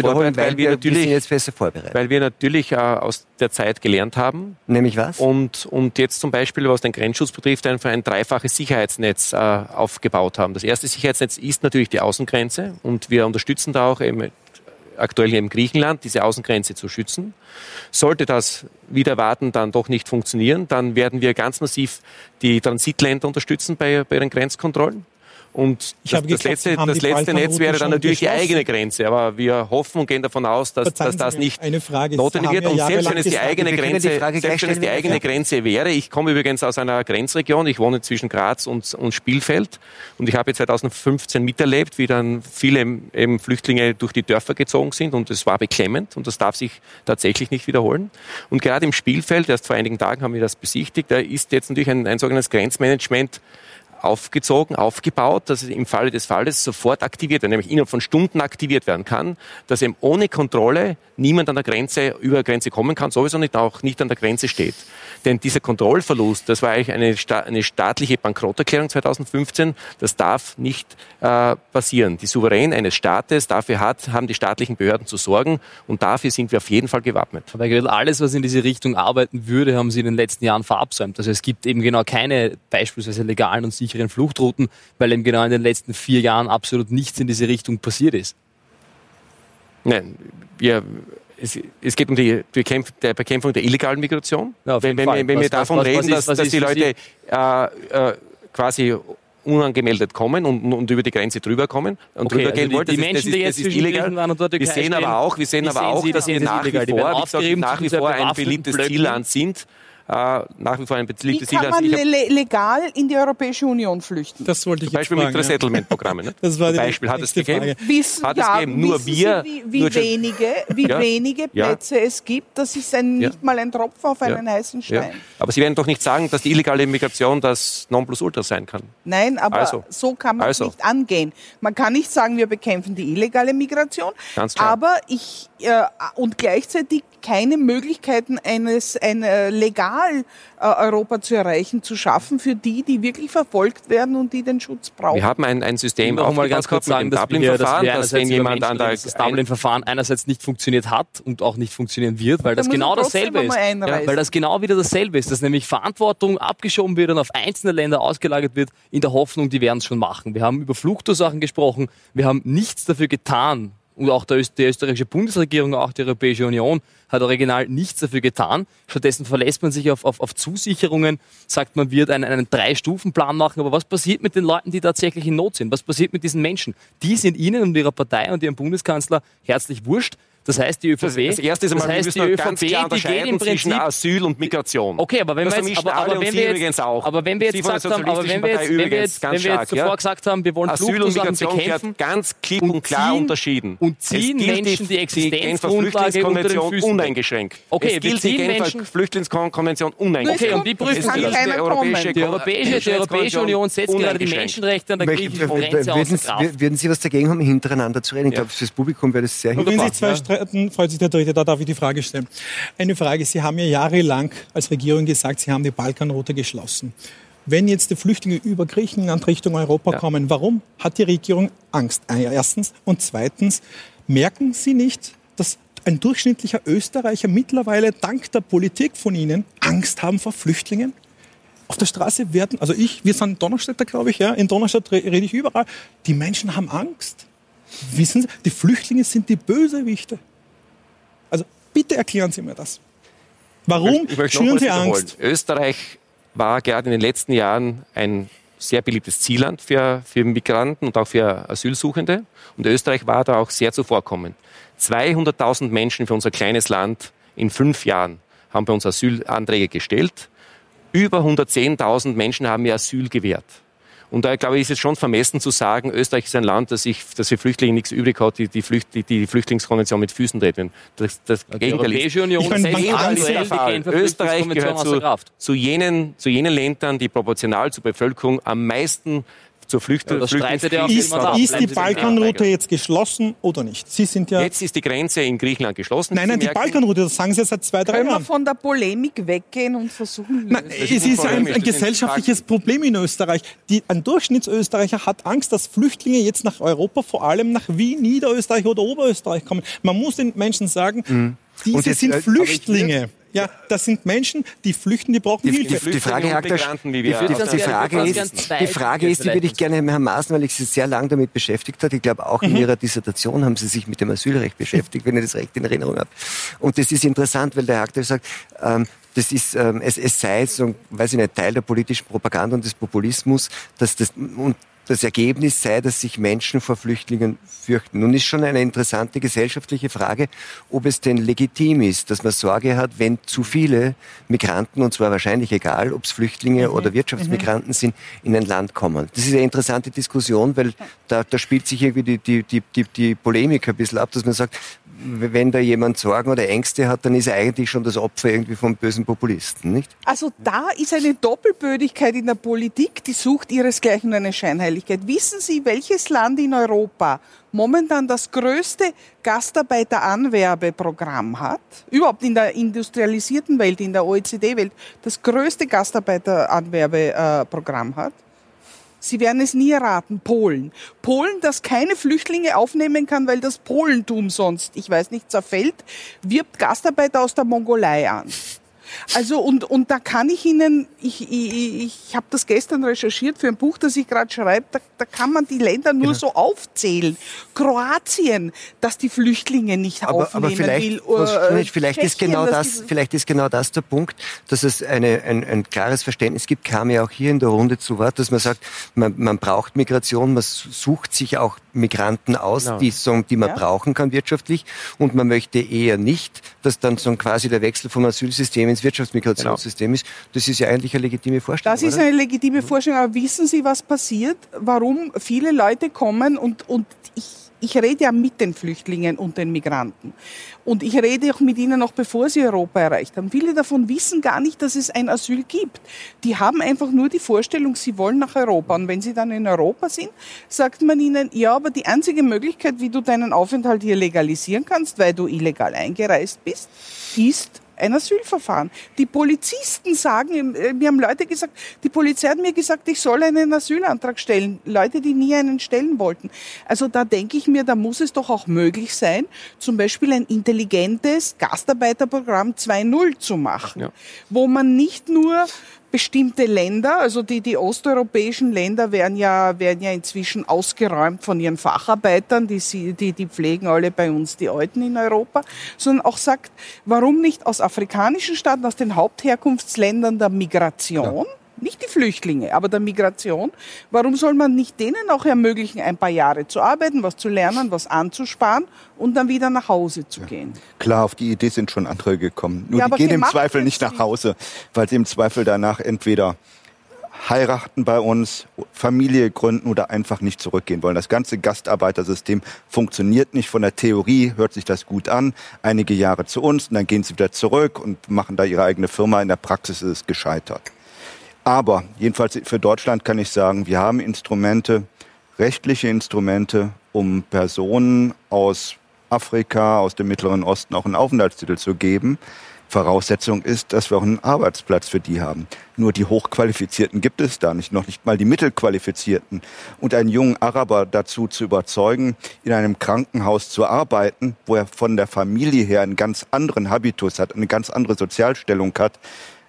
vorbereitet, weil wir natürlich aus der Zeit gelernt haben. Nämlich was? Und jetzt zum Beispiel, was den Grenzschutz betrifft, einfach ein dreifaches Sicherheitsnetz aufgebaut haben. Das erste Sicherheitsnetz ist natürlich die Außengrenze, und wir unterstützen da auch aktuell im Griechenland, diese Außengrenze zu schützen. Sollte das wieder warten, dann doch nicht funktionieren, dann werden wir ganz massiv die Transitländer unterstützen bei den Grenzkontrollen. Und das letzte Netz wäre dann natürlich die eigene Grenze. Aber wir hoffen und gehen davon aus, dass das nicht notwendig wird. Und selbst wenn es die eigene Grenze wäre, ich komme übrigens aus einer Grenzregion, ich wohne zwischen Graz und Spielfeld. Und ich habe 2015 miterlebt, wie dann viele eben Flüchtlinge durch die Dörfer gezogen sind. Und es war beklemmend. Und das darf sich tatsächlich nicht wiederholen. Und gerade im Spielfeld, erst vor einigen Tagen haben wir das besichtigt, da ist jetzt natürlich ein sogenanntes Grenzmanagement aufgebaut, dass es im Falle des Falles sofort aktiviert wird, nämlich innerhalb von Stunden aktiviert werden kann, dass eben ohne Kontrolle niemand an der Grenze, über die Grenze kommen kann, sowieso nicht, auch nicht an der Grenze steht. Denn dieser Kontrollverlust, das war eigentlich eine staatliche Bankrotterklärung 2015, das darf nicht passieren. Die Souverän eines Staates, dafür haben die staatlichen Behörden zu sorgen, und dafür sind wir auf jeden Fall gewappnet. Aber alles, was in diese Richtung arbeiten würde, haben Sie in den letzten Jahren verabsäumt. Also es gibt eben genau keine beispielsweise legalen und sicheren Fluchtrouten, weil eben genau in den letzten 4 Jahren absolut nichts in diese Richtung passiert ist. Nein, es geht um die Bekämpfung der illegalen Migration. Ja, wenn wir davon reden, dass die Leute quasi unangemeldet kommen und über die Grenze drüber kommen und drüber gehen wollen. Das ist illegal. Wir sehen aber auch, dass wir nach wie vor ein beliebtes Zielland sind. nach wie vor ein belegtes Ziel hast. Wie kann man legal in die Europäische Union flüchten? Das wollte ich jetzt fragen. Zum Beispiel mit Resettlement-Programmen. Ne? Das war die Beispiel hat es gegeben. Wissen Sie, wie wenige Plätze es gibt? Das ist nicht mal ein Tropfen auf einen heißen Stein. Ja. Aber Sie werden doch nicht sagen, dass die illegale Migration das Nonplusultra sein kann. Nein, aber so kann man es nicht angehen. Man kann nicht sagen, wir bekämpfen die illegale Migration, aber und gleichzeitig keine Möglichkeiten, ein legal Europa zu erreichen, zu schaffen für die wirklich verfolgt werden und die den Schutz brauchen. Wir haben ein System auch mal ganz kurz sagen, das Dublin-Verfahren, dass wenn jemand an der das Dublin-Verfahren einerseits nicht funktioniert hat und auch nicht funktionieren wird, weil das genau dasselbe ist, weil das genau wieder dasselbe ist, dass nämlich Verantwortung abgeschoben wird und auf einzelne Länder ausgelagert wird in der Hoffnung, die werden es schon machen. Wir haben über Fluchtursachen gesprochen, wir haben nichts dafür getan. Und auch die österreichische Bundesregierung, auch die Europäische Union hat original nichts dafür getan. Stattdessen verlässt man sich auf Zusicherungen, sagt man wird einen 3-Stufen-Plan machen. Aber was passiert mit den Leuten, die tatsächlich in Not sind? Was passiert mit diesen Menschen? Die sind Ihnen und Ihrer Partei und Ihrem Bundeskanzler herzlich wurscht. Das heißt, die ÖVP, die gehen im Prinzip zwischen Asyl und Migration. Okay, aber wenn das wir jetzt, aber wenn wir jetzt, auch. Aber wenn wir jetzt gesagt haben, zuvor gesagt haben, wir wollen Fluchtursachen bekämpfen, ganz klipp und klar unterschieden. Und ziehen Menschen die Existenzgrundlage unter den Füßen uneingeschränkt. Okay, es gilt die Genfer Flüchtlingskonvention uneingeschränkt. Okay, und die prüfen die Europäische Union setzt gerade die Menschenrechte an der griechischen Grenze außer Kraft. Würden Sie was dagegen haben, hintereinander zu reden? Ich glaube, fürs Publikum wäre das sehr hilfreich. Freut sich der Dritte, da darf ich die Frage stellen. Eine Frage, Sie haben ja jahrelang als Regierung gesagt, Sie haben die Balkanroute geschlossen. Wenn jetzt die Flüchtlinge über Griechenland Richtung Europa kommen, warum hat die Regierung Angst? Erstens und zweitens, merken Sie nicht, dass ein durchschnittlicher Österreicher mittlerweile dank der Politik von Ihnen Angst haben vor Flüchtlingen? Auf der Straße wir sind Donnerstädter, glaube ich, ja, in Donnerstadt rede ich überall, die Menschen haben Angst. Wissen Sie, die Flüchtlinge sind die Bösewichte. Also bitte erklären Sie mir das. Warum schüren Sie Angst? Österreich war gerade in den letzten Jahren ein sehr beliebtes Zielland für Migranten und auch für Asylsuchende. Und Österreich war da auch sehr zuvorkommend. 200.000 Menschen für unser kleines Land in 5 Jahren haben bei uns Asylanträge gestellt. Über 110.000 Menschen haben ihr Asyl gewährt. Und da, glaube ich, ist es schon vermessen zu sagen, Österreich ist ein Land, das für Flüchtlinge nichts übrig hat, die Flüchtlingskonvention mit Füßen treten. Das Gegenteil ist. Die Europäische Union Österreich gehört zu jenen Ländern, die proportional zur Bevölkerung am meisten zur Ist die Balkanroute jetzt geschlossen oder nicht? Sie sind ja jetzt ist die Grenze in Griechenland geschlossen. Nein, die Balkanroute, das sagen Sie seit 2-3 Jahren. Können wir von der Polemik weggehen und versuchen... Es ist ein gesellschaftliches Problem in Österreich. Ein Durchschnittsösterreicher hat Angst, dass Flüchtlinge jetzt nach Europa, vor allem nach Wien, Niederösterreich oder Oberösterreich kommen. Man muss den Menschen sagen, diese sind Flüchtlinge. Ja, das sind Menschen, die flüchten, die brauchen Hilfe. Die Frage ist, die würde ich gerne Herrn Maaßen, weil ich Sie sehr lange damit beschäftigt habe. Ich glaube, auch in Ihrer Dissertation haben Sie sich mit dem Asylrecht beschäftigt, wenn ich das recht in Erinnerung habe. Und das ist interessant, weil der Herr Aktas sagt, das ist, es sei so, weiß ich nicht, Teil der politischen Propaganda und des Populismus, dass das... Und das Ergebnis sei, dass sich Menschen vor Flüchtlingen fürchten. Nun ist schon eine interessante gesellschaftliche Frage, ob es denn legitim ist, dass man Sorge hat, wenn zu viele Migranten, und zwar wahrscheinlich egal, ob es Flüchtlinge oder Wirtschaftsmigranten sind, in ein Land kommen. Das ist eine interessante Diskussion, weil da spielt sich irgendwie die Polemik ein bisschen ab, dass man sagt, wenn da jemand Sorgen oder Ängste hat, dann ist er eigentlich schon das Opfer irgendwie vom bösen Populisten, nicht? Also da ist eine Doppelbödigkeit in der Politik, die sucht ihresgleichen eine Scheinheiligkeit. Wissen Sie, welches Land in Europa momentan das größte Gastarbeiteranwerbeprogramm hat? Überhaupt in der industrialisierten Welt, in der OECD-Welt, das größte Gastarbeiteranwerbeprogramm hat? Sie werden es nie erraten, Polen. Polen, das keine Flüchtlinge aufnehmen kann, weil das Polentum sonst, ich weiß nicht, zerfällt, wirbt Gastarbeiter aus der Mongolei an. Also und da kann ich Ihnen, ich habe das gestern recherchiert für ein Buch, das ich gerade schreibe, da kann man die Länder nur so aufzählen. Kroatien, dass die Flüchtlinge nicht aufnehmen will. Vielleicht ist genau das der Punkt, dass es ein klares Verständnis gibt, kam ja auch hier in der Runde zu Wort, dass man sagt, man braucht Migration, man sucht sich auch Migranten aus, die, die man brauchen kann wirtschaftlich. Und man möchte eher nicht, dass dann so quasi der Wechsel vom Asylsystem ins Wirtschaftsmigrationssystem ist. Das ist ja eigentlich eine legitime Vorstellung. Das ist eine legitime Vorstellung. Aber wissen Sie, was passiert? Warum viele Leute kommen und ich rede ja mit den Flüchtlingen und den Migranten. Und ich rede auch mit ihnen, noch bevor sie Europa erreicht haben. Viele davon wissen gar nicht, dass es ein Asyl gibt. Die haben einfach nur die Vorstellung, sie wollen nach Europa. Und wenn sie dann in Europa sind, sagt man ihnen, ja, aber die einzige Möglichkeit, wie du deinen Aufenthalt hier legalisieren kannst, weil du illegal eingereist bist, ist ein Asylverfahren. Die Polizisten sagen, mir haben Leute gesagt, die Polizei hat mir gesagt, ich soll einen Asylantrag stellen. Leute, die nie einen stellen wollten. Also da denke ich mir, da muss es doch auch möglich sein, zum Beispiel ein intelligentes Gastarbeiterprogramm 2.0 zu machen, wo man nicht nur bestimmte Länder, also die osteuropäischen Länder werden ja inzwischen ausgeräumt von ihren Facharbeitern, die pflegen alle bei uns die Alten in Europa, sondern auch sagt, warum nicht aus afrikanischen Staaten, aus den Hauptherkunftsländern der Migration, nicht die Flüchtlinge, aber der Migration, warum soll man nicht denen auch ermöglichen, ein paar Jahre zu arbeiten, was zu lernen, was anzusparen und dann wieder nach Hause zu gehen? Klar, auf die Idee sind schon andere gekommen. Nur die gehen im Zweifel nicht nach Hause, weil sie im Zweifel danach entweder heiraten bei uns, Familie gründen oder einfach nicht zurückgehen wollen. Das ganze Gastarbeitersystem funktioniert nicht. Von der Theorie hört sich das gut an. Einige Jahre zu uns und dann gehen sie wieder zurück und machen da ihre eigene Firma. In der Praxis ist es gescheitert. Aber jedenfalls für Deutschland kann ich sagen, wir haben Instrumente, rechtliche Instrumente, um Personen aus Afrika, aus dem Mittleren Osten auch einen Aufenthaltstitel zu geben. Voraussetzung ist, dass wir auch einen Arbeitsplatz für die haben. Nur die Hochqualifizierten gibt es da nicht, noch nicht mal die Mittelqualifizierten. Und einen jungen Araber dazu zu überzeugen, in einem Krankenhaus zu arbeiten, wo er von der Familie her einen ganz anderen Habitus hat, eine ganz andere Sozialstellung hat,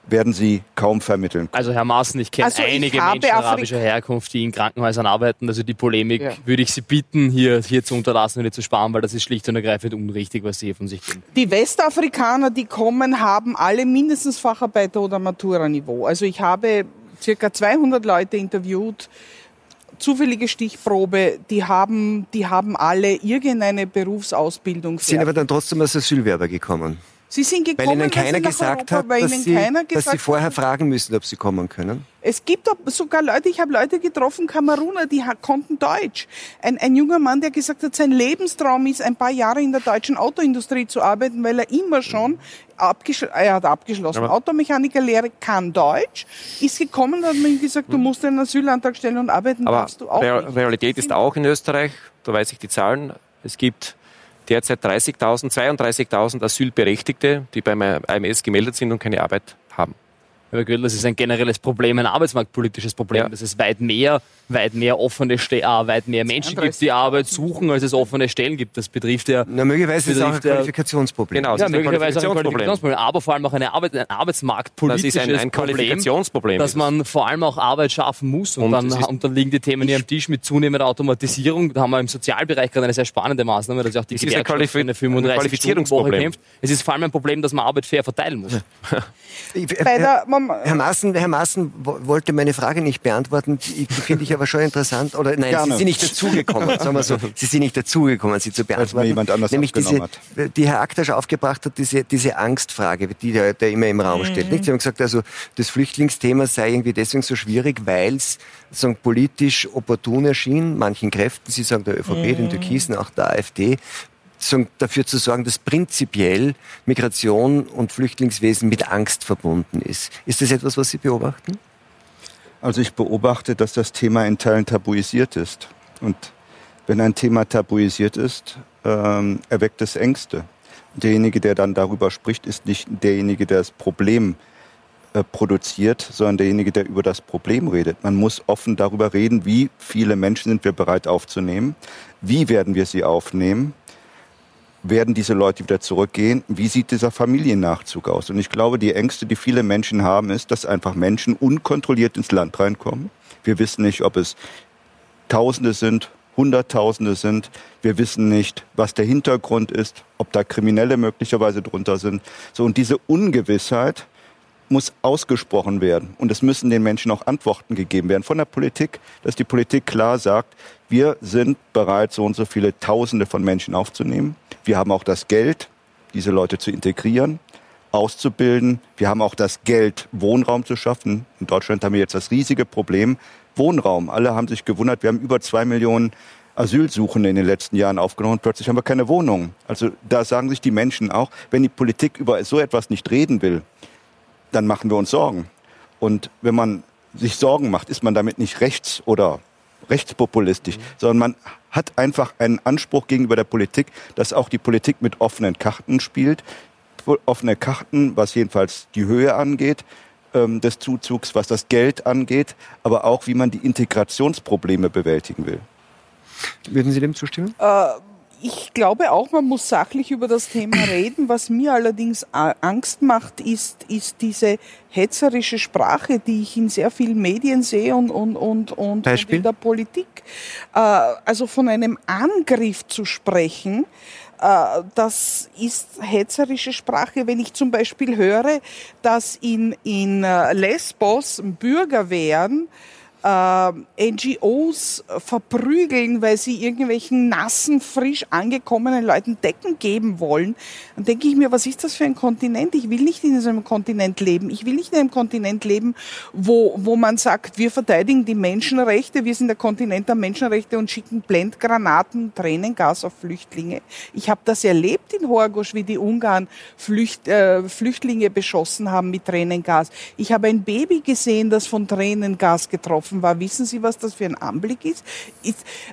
werden sie kaum vermitteln. Also Herr Maaßen, ich kenne einige Menschen arabischer Herkunft, die in Krankenhäusern arbeiten. Also die Polemik würde ich Sie bitten, hier zu unterlassen und nicht zu sparen, weil das ist schlicht und ergreifend unrichtig, was Sie hier von sich geben. Die Westafrikaner, die kommen, haben alle mindestens Facharbeiter- oder Matura-Niveau. Also ich habe circa 200 Leute interviewt, zufällige Stichprobe, die haben alle irgendeine Berufsausbildung. Sie sind aber dann trotzdem als Asylwerber gekommen. Sie sind gekommen, weil ihnen keiner gesagt hat, dass sie vorher fragen müssen, ob sie kommen können. Es gibt sogar Leute, ich habe Leute getroffen, Kameruner, die konnten Deutsch. Ein junger Mann, der gesagt hat, sein Lebenstraum ist, ein paar Jahre in der deutschen Autoindustrie zu arbeiten, weil er immer schon, er hat abgeschlossen, Automechanikerlehre, kann Deutsch, ist gekommen und hat mir gesagt, du musst einen Asylantrag stellen und arbeiten darfst du auch nicht. Realität ist auch in Österreich, da weiß ich die Zahlen, es gibt derzeit 32.000 Asylberechtigte, die beim AMS gemeldet sind und keine Arbeit haben. Herr Gödel, das ist ein generelles Problem, ein arbeitsmarktpolitisches Problem, dass es weit mehr offene Stellen, weit mehr Menschen gibt, die Arbeit suchen, als es offene Stellen gibt. Das betrifft ja... möglicherweise ist es auch ein Qualifikationsproblem. Genau, möglicherweise ein Qualifikationsproblem. Aber vor allem auch ein arbeitsmarktpolitisches Problem. Das ist ein Qualifikationsproblem. Dass man vor allem auch Arbeit schaffen muss. Und dann liegen die Themen hier am Tisch mit zunehmender Automatisierung. Da haben wir im Sozialbereich gerade eine sehr spannende Maßnahme, dass auch die Gewerkschaft eine 35-Stunden-Woche kämpft. Es ist vor allem ein Problem, dass man Arbeit fair verteilen muss. Herr Maaßen wollte meine Frage nicht beantworten. Finde ich aber schon interessant. Oder nein, Sie sind nicht dazugekommen. Sagen wir so, Sie sind nicht dazugekommen, sie zu beantworten. Weil mir jemand anders abgenommen hat. Die Herr Aktas aufgebracht hat, diese Angstfrage, die der immer im Raum steht. Nicht? Sie haben gesagt, also das Flüchtlingsthema sei irgendwie deswegen so schwierig, weil es politisch opportun erschien, manchen Kräften, Sie sagen der ÖVP, den Türkisen, auch der AfD, dafür zu sorgen, dass prinzipiell Migration und Flüchtlingswesen mit Angst verbunden ist. Ist das etwas, was Sie beobachten? Also ich beobachte, dass das Thema in Teilen tabuisiert ist. Und wenn ein Thema tabuisiert ist, erweckt es Ängste. Derjenige, der dann darüber spricht, ist nicht derjenige, der das Problem produziert, sondern derjenige, der über das Problem redet. Man muss offen darüber reden, wie viele Menschen sind wir bereit aufzunehmen, wie werden wir sie aufnehmen, werden diese Leute wieder zurückgehen? Wie sieht dieser Familiennachzug aus? Und ich glaube, die Ängste, die viele Menschen haben, ist, dass einfach Menschen unkontrolliert ins Land reinkommen. Wir wissen nicht, ob es Tausende sind, Hunderttausende sind. Wir wissen nicht, was der Hintergrund ist, ob da Kriminelle möglicherweise drunter sind. So, und diese Ungewissheit muss ausgesprochen werden. Und es müssen den Menschen auch Antworten gegeben werden von der Politik, dass die Politik klar sagt, wir sind bereit, so und so viele Tausende von Menschen aufzunehmen. Wir haben auch das Geld, diese Leute zu integrieren, auszubilden. Wir haben auch das Geld, Wohnraum zu schaffen. In Deutschland haben wir jetzt das riesige Problem Wohnraum. Alle haben sich gewundert, wir haben über 2 Millionen Asylsuchende in den letzten Jahren aufgenommen und plötzlich haben wir keine Wohnungen. Also da sagen sich die Menschen auch, wenn die Politik über so etwas nicht reden will, dann machen wir uns Sorgen. Und wenn man sich Sorgen macht, ist man damit nicht rechts oder rechtspopulistisch, sondern man hat einfach einen Anspruch gegenüber der Politik, dass auch die Politik mit offenen Karten spielt. Offene Karten, was jedenfalls die Höhe angeht, des Zuzugs, was das Geld angeht, aber auch, wie man die Integrationsprobleme bewältigen will. Würden Sie dem zustimmen? Ich glaube auch, man muss sachlich über das Thema reden. Was mir allerdings Angst macht, ist diese hetzerische Sprache, die ich in sehr vielen Medien sehe und in der Politik. Also von einem Angriff zu sprechen, das ist hetzerische Sprache. Wenn ich zum Beispiel höre, dass in Lesbos Bürgerwehren NGOs verprügeln, weil sie irgendwelchen nassen, frisch angekommenen Leuten Decken geben wollen, dann denke ich mir, was ist das für ein Kontinent? Ich will nicht in so einem Kontinent leben. Ich will nicht in einem Kontinent leben, wo man sagt, wir verteidigen die Menschenrechte, wir sind der Kontinent der Menschenrechte und schicken Blendgranaten, Tränengas auf Flüchtlinge. Ich habe das erlebt in Horgos, wie die Ungarn Flüchtlinge beschossen haben mit Tränengas. Ich habe ein Baby gesehen, das von Tränengas getroffen war. Wissen Sie, was das für ein Anblick ist?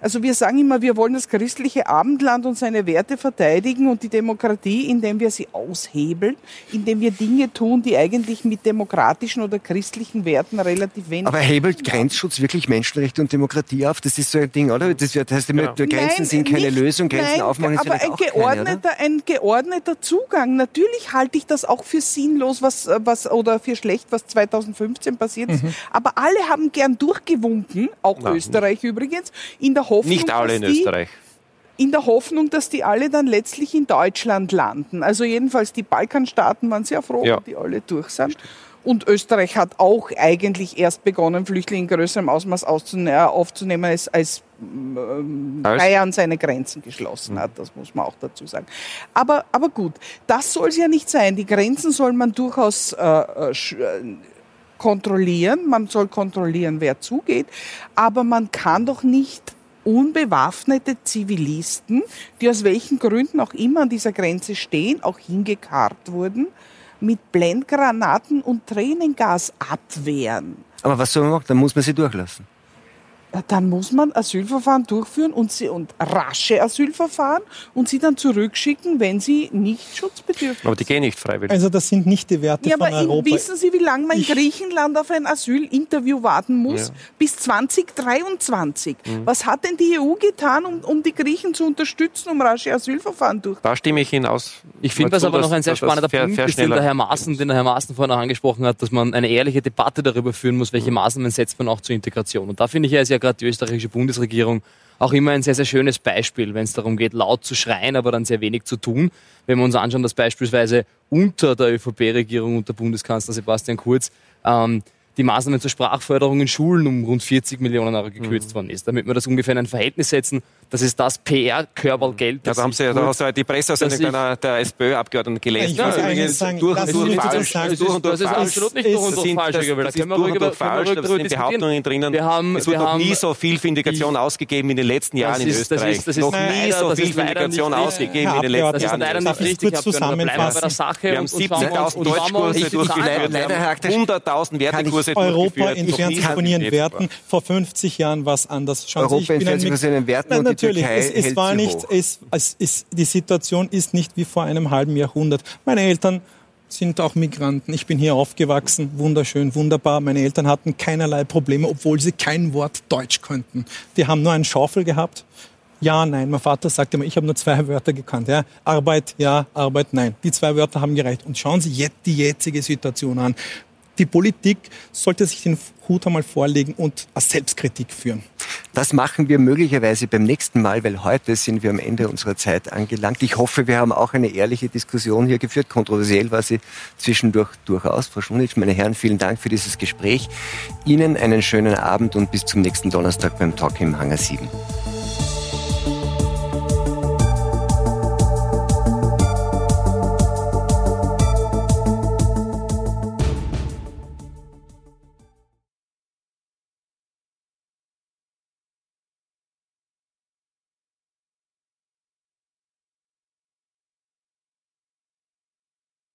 Also wir sagen immer, wir wollen das christliche Abendland und seine Werte verteidigen und die Demokratie, indem wir sie aushebeln, indem wir Dinge tun, die eigentlich mit demokratischen oder christlichen Werten relativ wenig... Aber hebelt Grenzschutz wirklich Menschenrechte und Demokratie auf? Das ist so ein Ding, oder? Das heißt immer, Grenzen sind keine Lösung, Grenzen aufmachen ist vielleicht auch keine, oder? Ein geordneter Zugang. Natürlich halte ich das auch für sinnlos, oder für schlecht, was 2015 passiert ist. Aber alle haben gern durchgewunken, auch Österreich übrigens, in der Hoffnung, nicht alle in Österreich. In der Hoffnung, dass die alle dann letztlich in Deutschland landen. Also jedenfalls die Balkanstaaten waren sehr froh, dass die alle durch sind. Und Österreich hat auch eigentlich erst begonnen, Flüchtlinge in größerem Ausmaß aufzunehmen, als Bayern seine Grenzen geschlossen hat. Das muss man auch dazu sagen. Aber gut, das soll es ja nicht sein. Die Grenzen soll man durchaus kontrollieren, man soll kontrollieren, wer zugeht, aber man kann doch nicht unbewaffnete Zivilisten, die aus welchen Gründen auch immer an dieser Grenze stehen, auch hingekarrt wurden, mit Blendgranaten und Tränengas abwehren. Aber was soll man machen? Dann muss man sie durchlassen. Dann muss man Asylverfahren durchführen und rasche Asylverfahren und sie dann zurückschicken, wenn sie nicht schutzbedürftig sind. Aber die gehen nicht freiwillig. Also das sind nicht die Werte von Europa. Ja, aber wissen Sie, wie lange man in Griechenland auf ein Asylinterview warten muss? Ja. Bis 2023. Was hat denn die EU getan, um die Griechen zu unterstützen, um rasche Asylverfahren durchzuführen? Da stimme ich Ihnen aus. Ich finde das aber noch ein sehr spannender Punkt, den der Herr Maaßen vorhin auch angesprochen hat, dass man eine ehrliche Debatte darüber führen muss, welche Maßnahmen setzt man auch zur Integration. Und da finde ich ja gerade die österreichische Bundesregierung auch immer ein sehr, sehr schönes Beispiel, wenn es darum geht, laut zu schreien, aber dann sehr wenig zu tun. Wenn wir uns anschauen, dass beispielsweise unter der ÖVP-Regierung, unter Bundeskanzler Sebastian Kurz, die Maßnahmen zur Sprachförderung in Schulen um rund 40 Millionen Euro gekürzt worden ist. Damit wir das ungefähr in ein Verhältnis setzen, das ist das PR-Körpergeld. Ja, da hast du die Presseaussendung der SPÖ-Abgeordneten gelesen. Ich muss übrigens sagen, das ist absolut nicht durch und durch falsch. Das ist durch und durch falsch, da sind Behauptungen drinnen. Es wurde noch nie so viel für Integration ausgegeben in den letzten Jahren in Österreich. Noch nie so viel für Integration ausgegeben in den letzten Jahren. Das ist leider nicht richtig. Wir haben 17.000 Deutschkurse durchgeleitet, wir haben 100.000 Wertekurse. Europa in Fernsehen von ihren Werten. Vor 50 Jahren war es anders. Schauen Europa in Fernsehen von ihren Werten. Nein, und natürlich, die Türkei hält war nicht, die Situation ist nicht wie vor einem halben Jahrhundert. Meine Eltern sind auch Migranten. Ich bin hier aufgewachsen, wunderschön, wunderbar. Meine Eltern hatten keinerlei Probleme, obwohl sie kein Wort Deutsch konnten. Die haben nur einen Schaufel gehabt. Ja, nein. Mein Vater sagte immer, ich habe nur 2 Wörter gekannt. Ja. Arbeit, ja, Arbeit, nein. Die 2 Wörter haben gereicht. Und schauen Sie jetzt die jetzige Situation an. die Politik sollte sich den Hut einmal vorlegen und als Selbstkritik führen. Das machen wir möglicherweise beim nächsten Mal, weil heute sind wir am Ende unserer Zeit angelangt. Ich hoffe, wir haben auch eine ehrliche Diskussion hier geführt. Kontroversiell war sie zwischendurch durchaus. Frau Šunjić, meine Herren, vielen Dank für dieses Gespräch. Ihnen einen schönen Abend und bis zum nächsten Donnerstag beim Talk im Hangar 7.